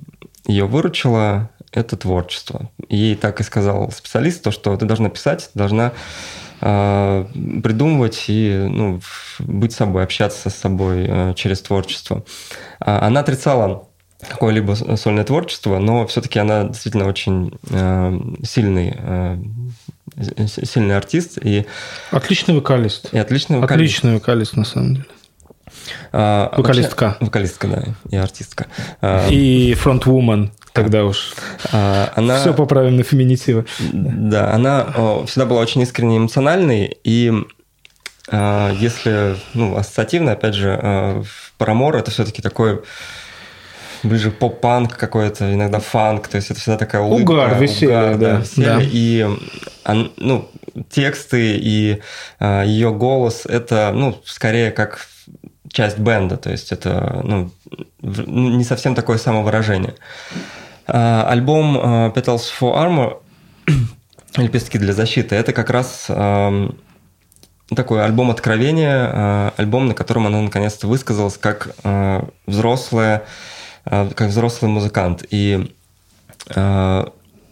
ее выручила, это творчество. Ей так и сказал специалист, то, что ты должна писать, ты должна э, придумывать и ну, быть собой, общаться с собой э, через творчество. Она отрицала какое-либо сольное творчество, но все-таки она действительно очень э, сильный, э, сильный артист. И... Отличный вокалист. И отличный вокалист. Отличный вокалист, на самом деле. А, вокалистка. Вообще, вокалистка, да, и артистка. И фронтвумен тогда уж. А, она... Все поправим на феминитивы. Да, она всегда была очень искренне эмоциональной, и если ну, ассоциативно, опять же, Paramore — это все-таки такой... ближе поп-панк какой-то, иногда фанк, то есть это всегда такая улыбка. Угар, веселье, угар, да. да, веселье. Да. И ну, тексты и а, ее голос, это ну, скорее как часть бенда, то есть это ну, не совсем такое самовыражение. А, альбом Petals for Armor, «Лепестки для защиты», это как раз а, такой альбом откровения, а, альбом, на котором она наконец-то высказалась как а, взрослая, как взрослый музыкант. И э,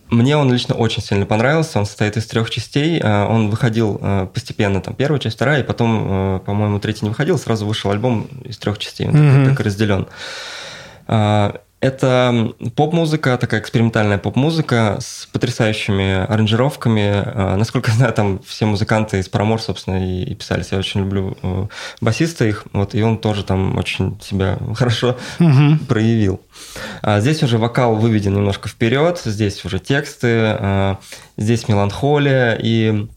мне он лично очень сильно понравился. Он состоит из трех частей. Э, он выходил э, постепенно, там, первая часть, вторая, и потом, э, по-моему, третий не выходил. Сразу вышел альбом из трех частей. Он mm-hmm. так, так разделен. Э, это поп-музыка, такая экспериментальная поп-музыка с потрясающими аранжировками. Э, насколько я знаю, там все музыканты из Paramore, собственно, и, и писались. Я очень люблю э, басиста их, вот, и он тоже там очень себя хорошо mm-hmm. проявил. А здесь уже вокал выведен немножко вперед, здесь уже тексты, э, здесь меланхолия, и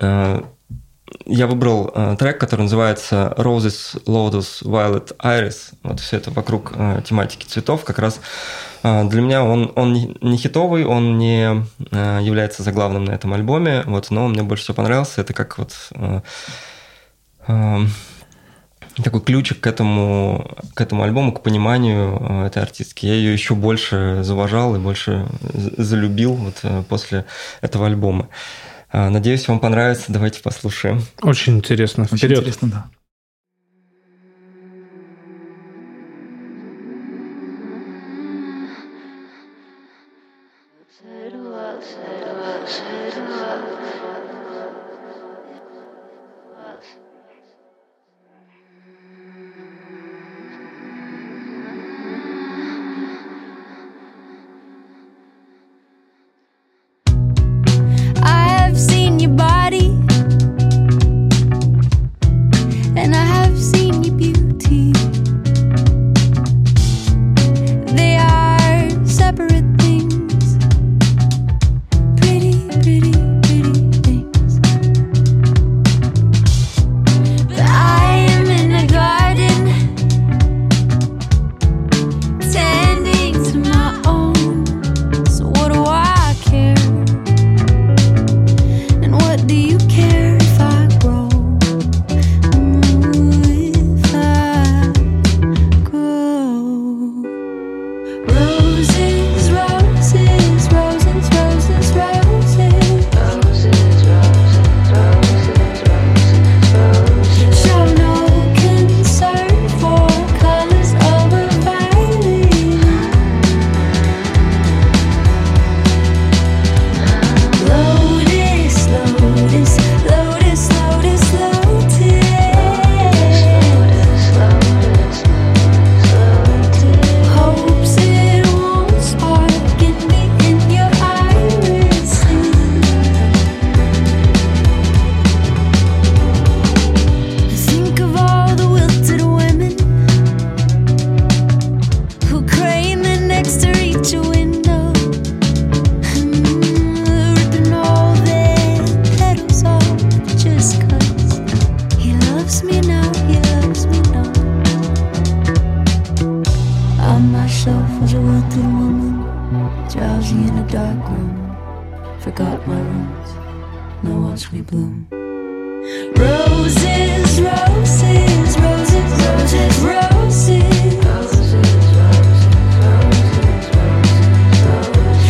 э, я выбрал э, трек, который называется «Roses, Lotus, Violet, Iris». Вот все это вокруг э, тематики цветов. Как раз э, для меня он, он не хитовый, он не э, является заглавным на этом альбоме, вот, но он мне больше всего понравился. Это как вот э, э, такой ключик к этому, к этому альбому, к пониманию э, этой артистки. Я ее еще больше зауважал и больше залюбил вот, э, после этого альбома. Надеюсь, вам понравится. Давайте послушаем. Очень интересно. Вперед. Очень интересно, да.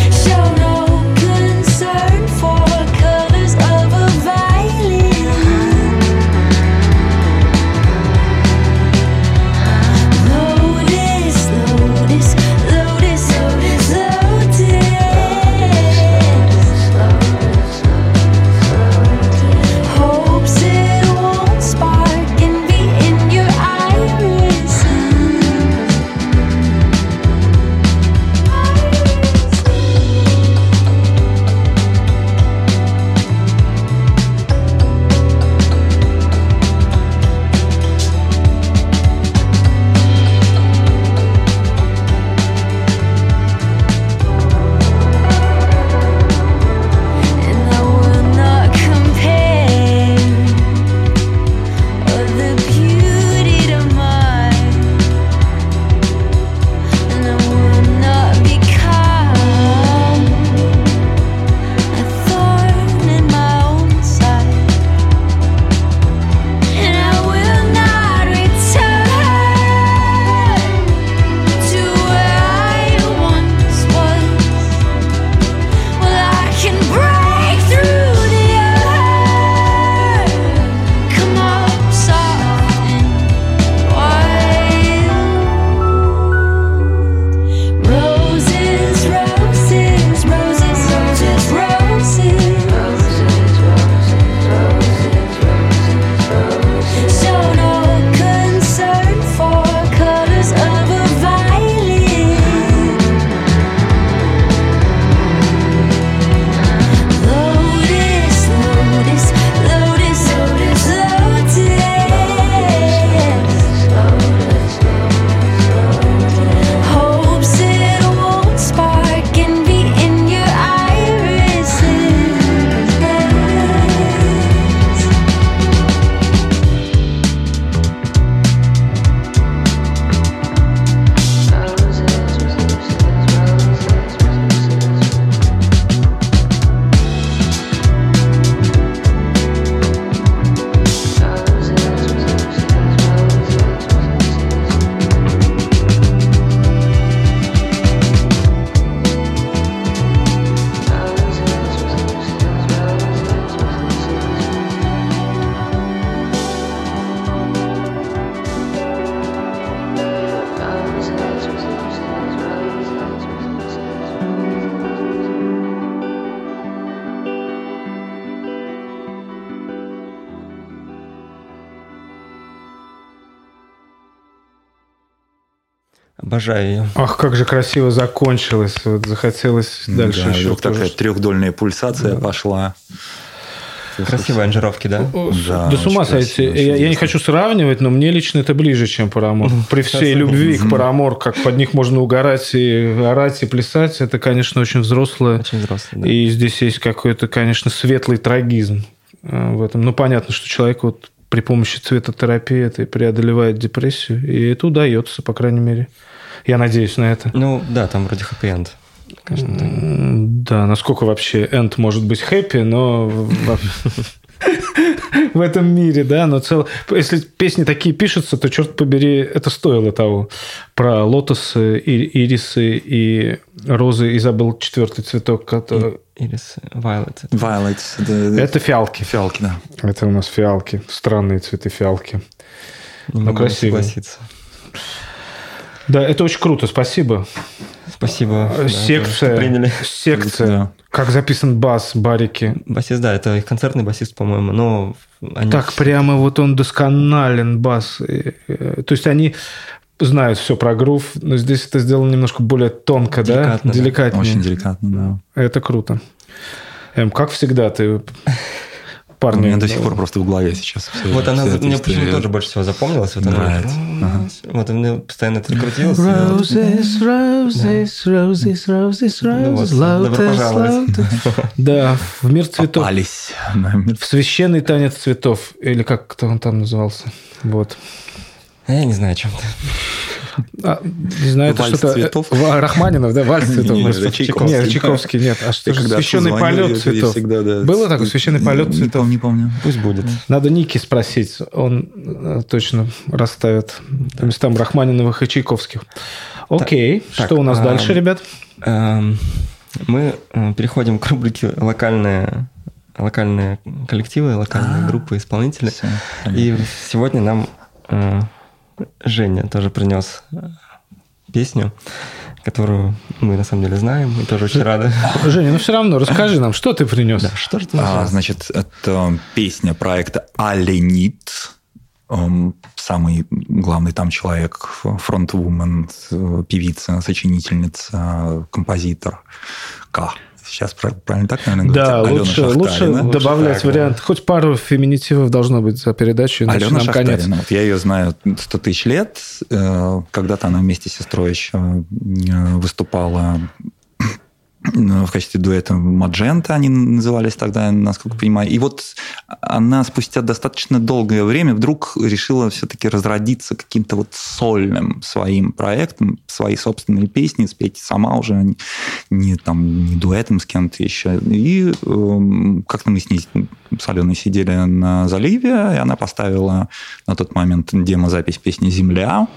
Show no concern for colors of a violet. Обожаю ее. Ах, как же красиво закончилось. Вот захотелось дальше да, еще. Такая тоже... трехдольная пульсация да. пошла. Красивые аранжировки, да? Да, да с ума сойти. Я, я не хочу сравнивать, но мне лично это ближе, чем Paramore. При всей любви к Paramore, как под них можно угорать и орать, и плясать, это, конечно, очень взрослое. Очень взрослое, да. И здесь есть какой-то, конечно, светлый трагизм в этом. Ну, понятно, что человек вот при помощи цветотерапии это преодолевает депрессию, и это удается, по крайней мере. Я надеюсь на это. Ну, да, там вроде хэппи-энд. Конечно, так. Да, насколько вообще энд может быть хэппи, но в этом мире, да, но цел... если песни такие пишутся, то, черт побери, это стоило того. Про лотосы, и, ирисы и розы, и забыл четвертый цветок, который... Ирисы, вайлет. Вайлет. Это фиалки. Фиалки, да. Это у нас фиалки, странные цветы фиалки. Ну, красивые. Да, это очень круто, спасибо. Спасибо. Секция. Да, приняли. Секция. Да. Как записан бас, барики. Басист, да, это их концертный басист, по-моему. Но они... Так прямо вот он досконален, бас. То есть они знают все про грув, но здесь это сделано немножко более тонко, деликатно, да? Деликатнее. Очень деликатно, да. Это круто. Эм, как всегда, ты... Парни, у меня до сих пор просто в голове сейчас. Все, вот она мне почему-то тоже больше всего запомнилась. Вот она, ага. Вот она постоянно это крутилась. Roses, roses, roses, roses, roses, lotus, lotus. Да, в мир цветов. Попались. В священный танец цветов. Или как кто он там назывался. Вот. Я не знаю, о чем ты. А, не знаю, это вальс что-то... Цветов? Рахманинов, да? Вальс цветов. Нет, Чайковский. Нет, Чайковский, нет. А что же? Священный полет цветов. Всегда, да. Было такое? Священный полет цветов? Не помню. Пусть будет. Надо Ники спросить. Он точно расставит по местам Рахманиновых и Чайковских. Окей. Так, что у нас а, дальше, ребят? А, мы переходим к рубрике «Локальные...» локальные коллективы, локальные а, группы, исполнители. Все, и сегодня нам... Женя тоже принес песню, которую мы на самом деле знаем и тоже очень рады. Женя, ну все равно расскажи нам, что ты принес. Да, что же ты а, значит, это песня проекта Аленит. Самый главный там человек, фронтвумен, певица, сочинительница, композитор. К. Сейчас правильно так, наверное, говорится? Да, Алена лучше, Шахтарина. Лучше добавлять так, вариант. Да. Хоть пару феминитивов должно быть за передачу. Алена Шахтарина. Вот я ее знаю сто тысяч лет. Когда-то она вместе с сестрой еще выступала в качестве дуэта «Маджента», они назывались тогда, насколько я понимаю. И вот она спустя достаточно долгое время вдруг решила все-таки разродиться каким-то вот сольным своим проектом, свои собственные песни, спеть сама уже, не, не, там, не дуэтом с кем-то еще. И э, как-то мы с ней с Аленой сидели на заливе, и она поставила на тот момент демозапись песни «Земля».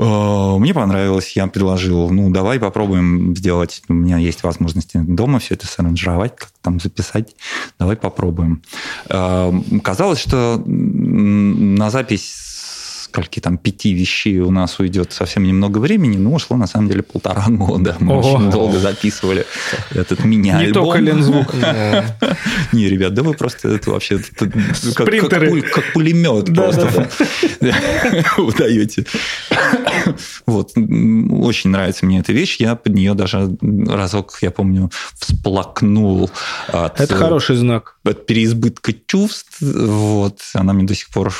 Мне понравилось, я предложил, ну, давай попробуем сделать, у меня есть возможности дома все это саранжировать, как там записать, давай попробуем. Казалось, что на запись, скольки там, пяти вещей у нас уйдет совсем немного времени, но ушло, на самом деле, полтора года. Мы Ого. очень долго записывали этот мини-альбом. Не только Лензвук. Не, ребят, да вы просто, это вообще как пулемет просто удаете. Вот, очень нравится мне эта вещь. Я под нее даже разок, я помню, всплакнул. От, это хороший знак. От переизбытка чувств. Вот. Она мне до сих пор,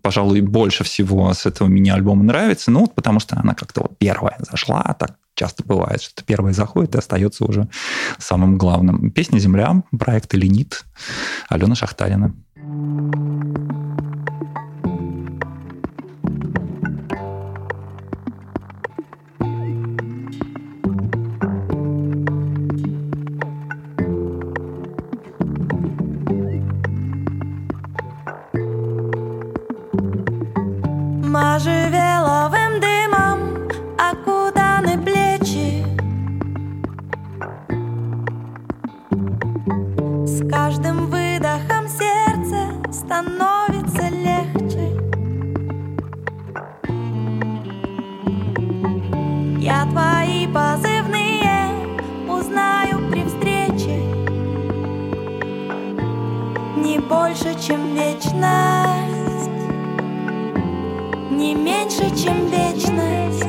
пожалуй, больше всего с этого мини-альбома нравится. Ну, вот потому что она как-то вот первая зашла. Так часто бывает, что первая заходит и остается уже самым главным. Песня «Земля», проект «Аленит», Алена Шахтарина. Можжевеловым дымом окутаны плечи. С каждым выдохом сердце становится легче. Я твои позывные узнаю при встрече. Не больше, чем вечность, не меньше, чем вечность.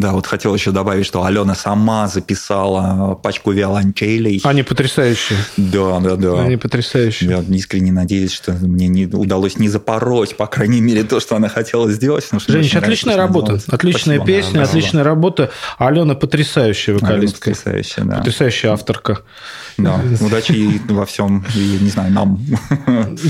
Да, вот хотел еще добавить, что Алена сама записала пачку виолончелей. Они потрясающие. Да, да, да. Они потрясающие. Я искренне надеюсь, что мне не удалось не запороть, по крайней мере, то, что она хотела сделать. Женщина, отличная работа. Отличная Спасибо. песня, да, отличная да. работа. Алена потрясающая вокалистка. Алена потрясающая, да. Потрясающая авторка. Да, удачи ей во всем, и, не знаю, нам.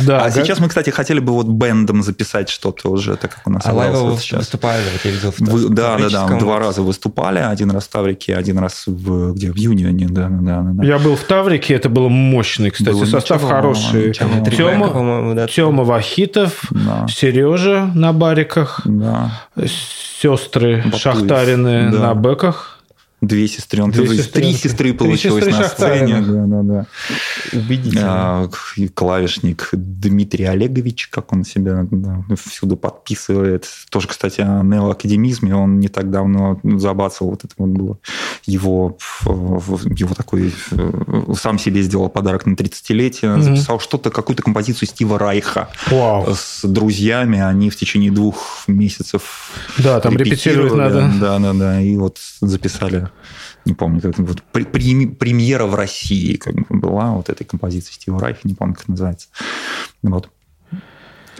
Да, а как... сейчас мы, кстати, хотели бы вот бэндом записать что-то уже, так как у нас осталось вот сейчас. Выступали, вот я видел в Вы... Да, да, да, два раза выступали, один раз в Таврике, один раз в, где, в Юнионе. Да, да, да. Я был в Таврике, это было мощный, кстати, было состав ничего, хороший. Ничего. Тема, Тема, да, Тема Вахитов, да. Сережа на бариках, да. Сестры Батуис, Шахтарины да. на бэках. Две сестренки. Две сестренки. Три сестры получилось Три сестры на сцене. Да, да, да. Убедительно. Клавишник Дмитрий Олегович, как он себя да, всюду подписывает. Тоже, кстати, о неоакадемизме. Он не так давно забацал. Вот это вот было его, его такой... Сам себе сделал подарок на тридцатилетие. Записал mm-hmm. что-то, какую-то композицию Стива Райха. Wow. С друзьями. Они в течение двух месяцев Да, там репетировали. репетировать надо. Да, да, да. И вот записали... Не помню, как это вот, премьера в России как бы была вот этой композиции Стива Райха, не помню, как называется. Вот.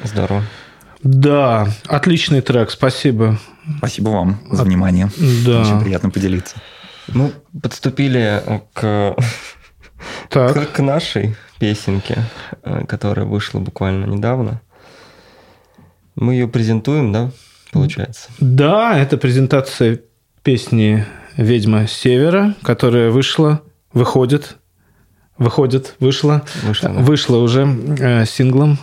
Здорово. Да, отличный трек, спасибо. Спасибо вам за От... внимание. Да. Очень приятно поделиться. Ну, подступили к... к... к нашей песенке, которая вышла буквально недавно. Мы ее презентуем, да, получается? Да, это презентация песни «Ведьма Севера», которая вышла, выходит, выходит, вышла, вышла, да. вышла уже э, синглом,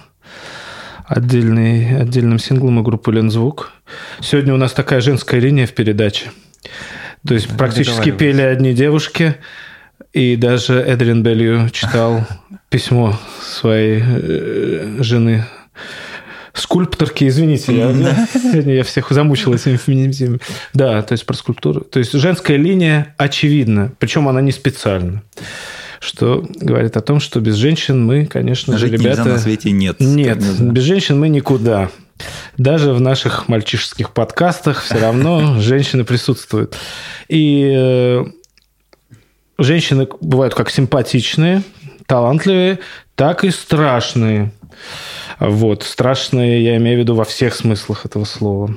отдельный, отдельным синглом у группы «Лензвук». Сегодня у нас такая женская линия в передаче. То есть практически пели одни девушки, и даже Эдриан Белью читал письмо своей жены. Скульпторки, извините, я, сегодня я всех замучила этими феминизмами. Да, то есть про скульптуру. То есть женская линия очевидна, причем она не специальна. Что говорит о том, что без женщин мы, конечно же, ребята... на свете нет. Нет, без женщин мы никуда. Даже в наших мальчишеских подкастах все равно женщины присутствуют. И женщины бывают как симпатичные, талантливые, так и страшные. Вот, страшные, я имею в виду во всех смыслах этого слова.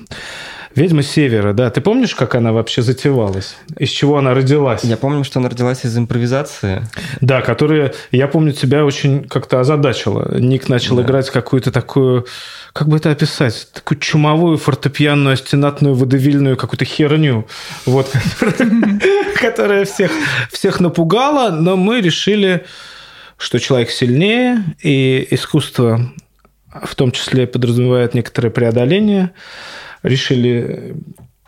«Ведьма Севера», да. Ты помнишь, как она вообще затевалась? Из чего она родилась? Я помню, что она родилась из импровизации. Да, которая, я помню, тебя очень как-то озадачила. Ник начал да. играть какую-то такую, как бы это описать, такую чумовую, фортепианную, астенатную, водевильную какую-то херню, вот, которая всех напугала, но мы решили, что человек сильнее, и искусство... в том числе подразумевает некоторое преодоление. Решили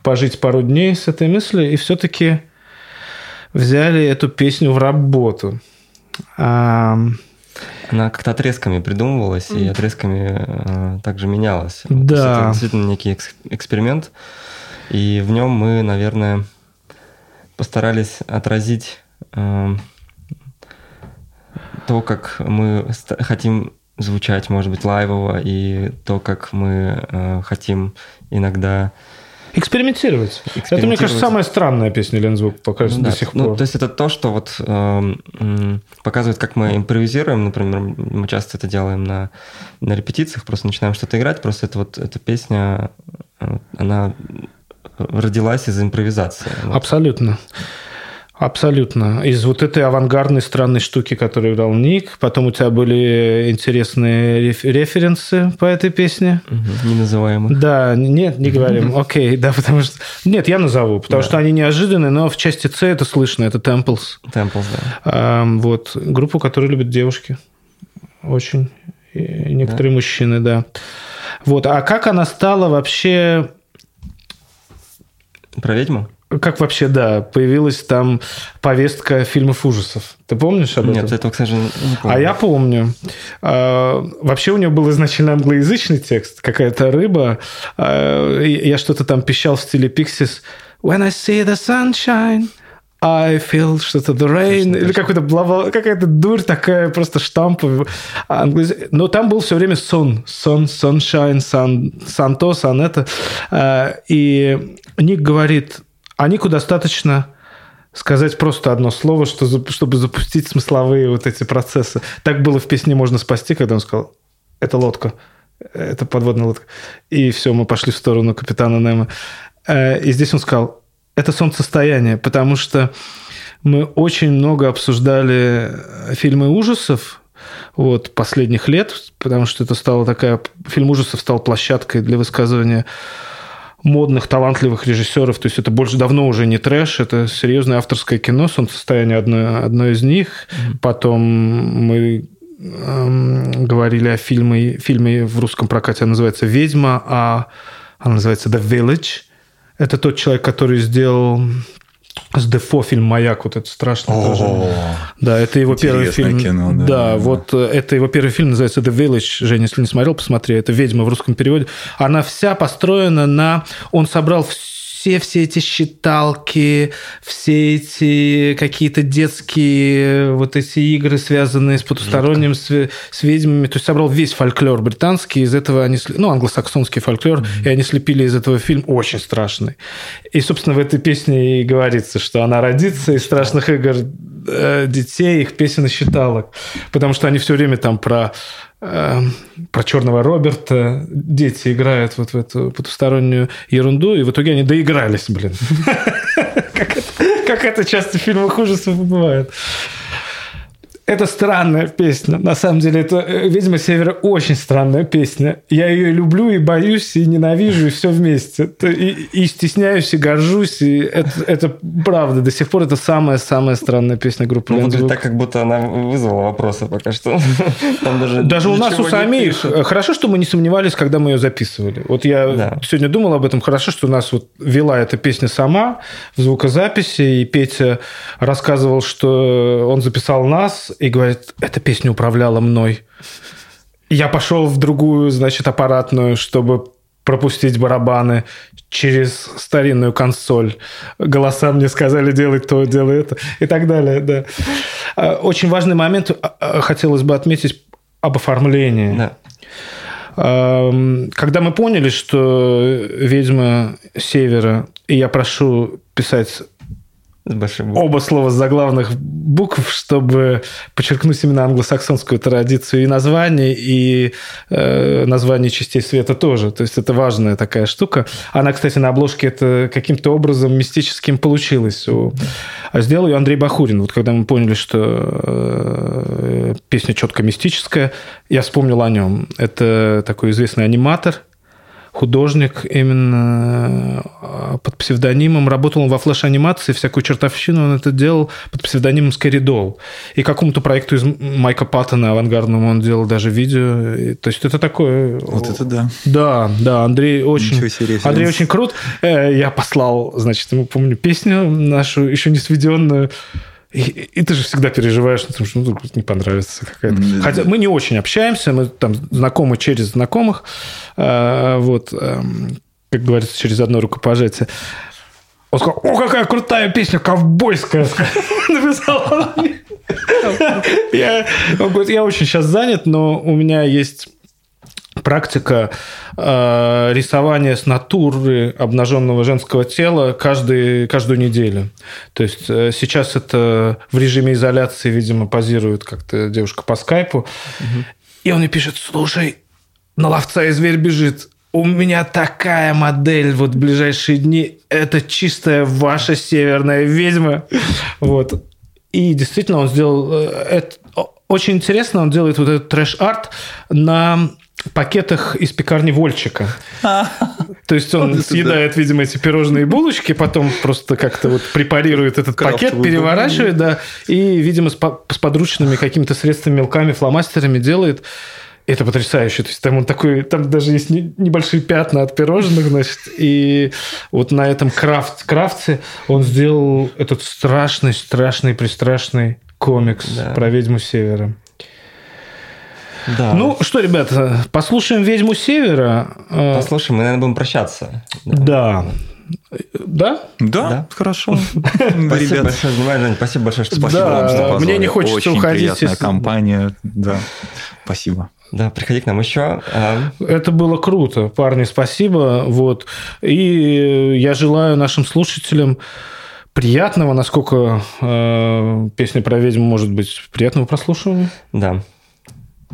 пожить пару дней с этой мыслью и все-таки взяли эту песню в работу. А... Она как-то отрезками придумывалась и отрезками также менялась. Да. Это действительно некий эксперимент. И в нем мы, наверное, постарались отразить то, как мы хотим... звучать, может быть, лайвово, и то, как мы э, хотим иногда... Экспериментировать. Экспериментировать. Это, мне кажется, самая странная песня «Лензвук» пока ну, до да. сих пор. Ну, то есть это то, что вот, э, э, показывает, как мы импровизируем. Например, мы часто это делаем на, на репетициях, просто начинаем что-то играть, просто это вот эта песня, она родилась из импровизации. Вот. Абсолютно. Абсолютно. Из вот этой авангардной странной штуки, которую играл Ник. Потом у тебя были интересные референсы по этой песне. Угу. Неназываемых. Да, нет, не говорим. Окей, да, потому что... Нет, я назову, потому да. что они неожиданные, но в части С это слышно. Это Temples. Temples, да. А, вот. Группу, которую любят девушки. Очень. И некоторые да. мужчины, да. Вот. А как она стала вообще... Про ведьму? Как вообще, да, появилась там повестка фильмов ужасов. Ты помнишь об этом? Нет, этого, к сожалению, не помню. А я помню. Вообще у него был изначально англоязычный текст, какая-то рыба. Я что-то там пищал в стиле Pixies. When I see the sunshine, I feel что-то the rain. Точно, или какой-то бла-бла, какая-то дурь такая, просто штампа. Но там был все время sun. Sun, sunshine, sun, sun то, sun это. И Ник говорит... А Нику достаточно сказать просто одно слово, что, чтобы запустить смысловые вот эти процессы. Так было в песне «Можно спасти», когда он сказал «Это лодка, это подводная лодка». И все, мы пошли в сторону капитана Немо. И здесь он сказал «Это солнцестояние», потому что мы очень много обсуждали фильмы ужасов вот, последних лет, потому что это стало такая... Фильм ужасов стал площадкой для высказывания модных, талантливых режиссеров. То есть это больше давно уже не трэш, это серьезное авторское кино, «Солнцестояние» одно, одно из них. Mm-hmm. Потом мы эм, говорили о фильме, фильме в русском прокате, она называется «Ведьма», а она называется «The Village». Это тот человек, который сделал с Дефо фильм «Маяк», вот это страшно О-о-о. тоже. Да, это его Интересное первый фильм. Кино, да, да, да, вот это его первый фильм, называется «The Village». Женя, если не смотрел, посмотри. Это «Ведьма» в русском переводе. Она вся построена на... Он собрал все, все эти считалки, все эти какие-то детские вот эти игры, связанные с потусторонним, с, с ведьмами. То есть собрал весь фольклор британский, из этого они... Ну, англосаксонский фольклор, mm-hmm. и они слепили из этого фильм очень страшный. И, собственно, в этой песне и говорится, что она родится из страшных игр детей, их песен и считалок. Потому что они все время там про... про черного Роберта, дети играют вот в эту потустороннюю ерунду, и в итоге они доигрались, блин. Как это часто в фильмах ужасов бывает. Это странная песня. На самом деле, это «Ведьма Севера» очень странная песня. Я ее люблю и боюсь, и ненавижу, и все вместе. И, и стесняюсь, и горжусь. И это, это правда. До сих пор это самая-самая странная песня группы «Лензвук». Ну, выглядит так, как будто она вызвала вопросы пока что. Там даже даже у нас, у самих. Хорошо, что мы не сомневались, когда мы ее записывали. Вот я да. сегодня думал об этом. Хорошо, что нас вот вела эта песня сама в звукозаписи. И Петя рассказывал, что он записал нас, и говорит, эта песня управляла мной. Я пошел в другую, значит, аппаратную, чтобы пропустить барабаны через старинную консоль. Голоса мне сказали делать то, делай это и так далее. Да. Очень важный момент хотелось бы отметить об оформлении. Да. Когда мы поняли, что «Ведьма Севера», и я прошу писать... Оба слова с заглавных букв, чтобы подчеркнуть именно англосаксонскую традицию и название, и э, название частей света тоже. То есть это важная такая штука. Она, кстати, на обложке это каким-то образом мистическим получилась. А сделал ее Андрей Бахурин. Вот когда мы поняли, что э, песня четко мистическая, я вспомнил о нем. Это такой известный аниматор, художник именно под псевдонимом. Работал он во флеш-анимации, всякую чертовщину он это делал под псевдонимом Скэри Долл. И какому-то проекту из Майка Паттона авангардному он делал даже видео. И, то есть это такое... Вот это да. Да, да, Андрей очень... Андрей очень крут. Я послал, значит, ему, помню, песню нашу, еще не сведенную. И, и ты же всегда переживаешь, потому что ну, не понравится какая-то. Mm-hmm. Хотя мы не очень общаемся, мы там знакомы через знакомых, э, вот, э, как говорится, через одно рукопожатие. Он сказал, о, какая крутая песня, ковбойская, написал он мне. Он говорит, я очень сейчас занят, но у меня есть... практика э, рисования с натуры обнаженного женского тела каждый, каждую неделю. То есть э, сейчас это в режиме изоляции, видимо, позирует как-то девушка по скайпу. Угу. И он мне пишет, слушай, на ловца и зверь бежит. У меня такая модель вот в ближайшие дни. Это чистая ваша северная ведьма. Вот. И действительно он сделал... Это... Очень интересно, он делает вот этот трэш-арт на... пакетах из пекарни Вольчика. То есть он съедает, видимо, эти пирожные булочки, потом просто как-то вот препарирует этот пакет, переворачивает, да, и, видимо, с подручными какими-то средствами, мелками, фломастерами делает. Это потрясающе. То есть там он такой, там даже есть небольшие пятна от пирожных, значит, и вот на этом крафт, крафте он сделал этот страшный, страшный, пристрашный комикс да. про «Ведьму Севера». Да. Ну что, ребята, послушаем «Ведьму Севера». Послушаем, мы, наверное, будем прощаться. Да. Да? Да, да. Хорошо. Спасибо большое, внимание, Жень, спасибо большое, что спасибо вам, что позвали. Мне не хочется уходить. Очень приятная компания. Да. Спасибо. Да, приходи к нам еще. Это было круто, парни, спасибо. Вот. И я желаю нашим слушателям приятного, насколько э, песня про ведьму может быть, приятного прослушивания. Да.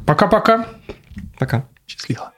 Пока-пока. Пока. Счастливо.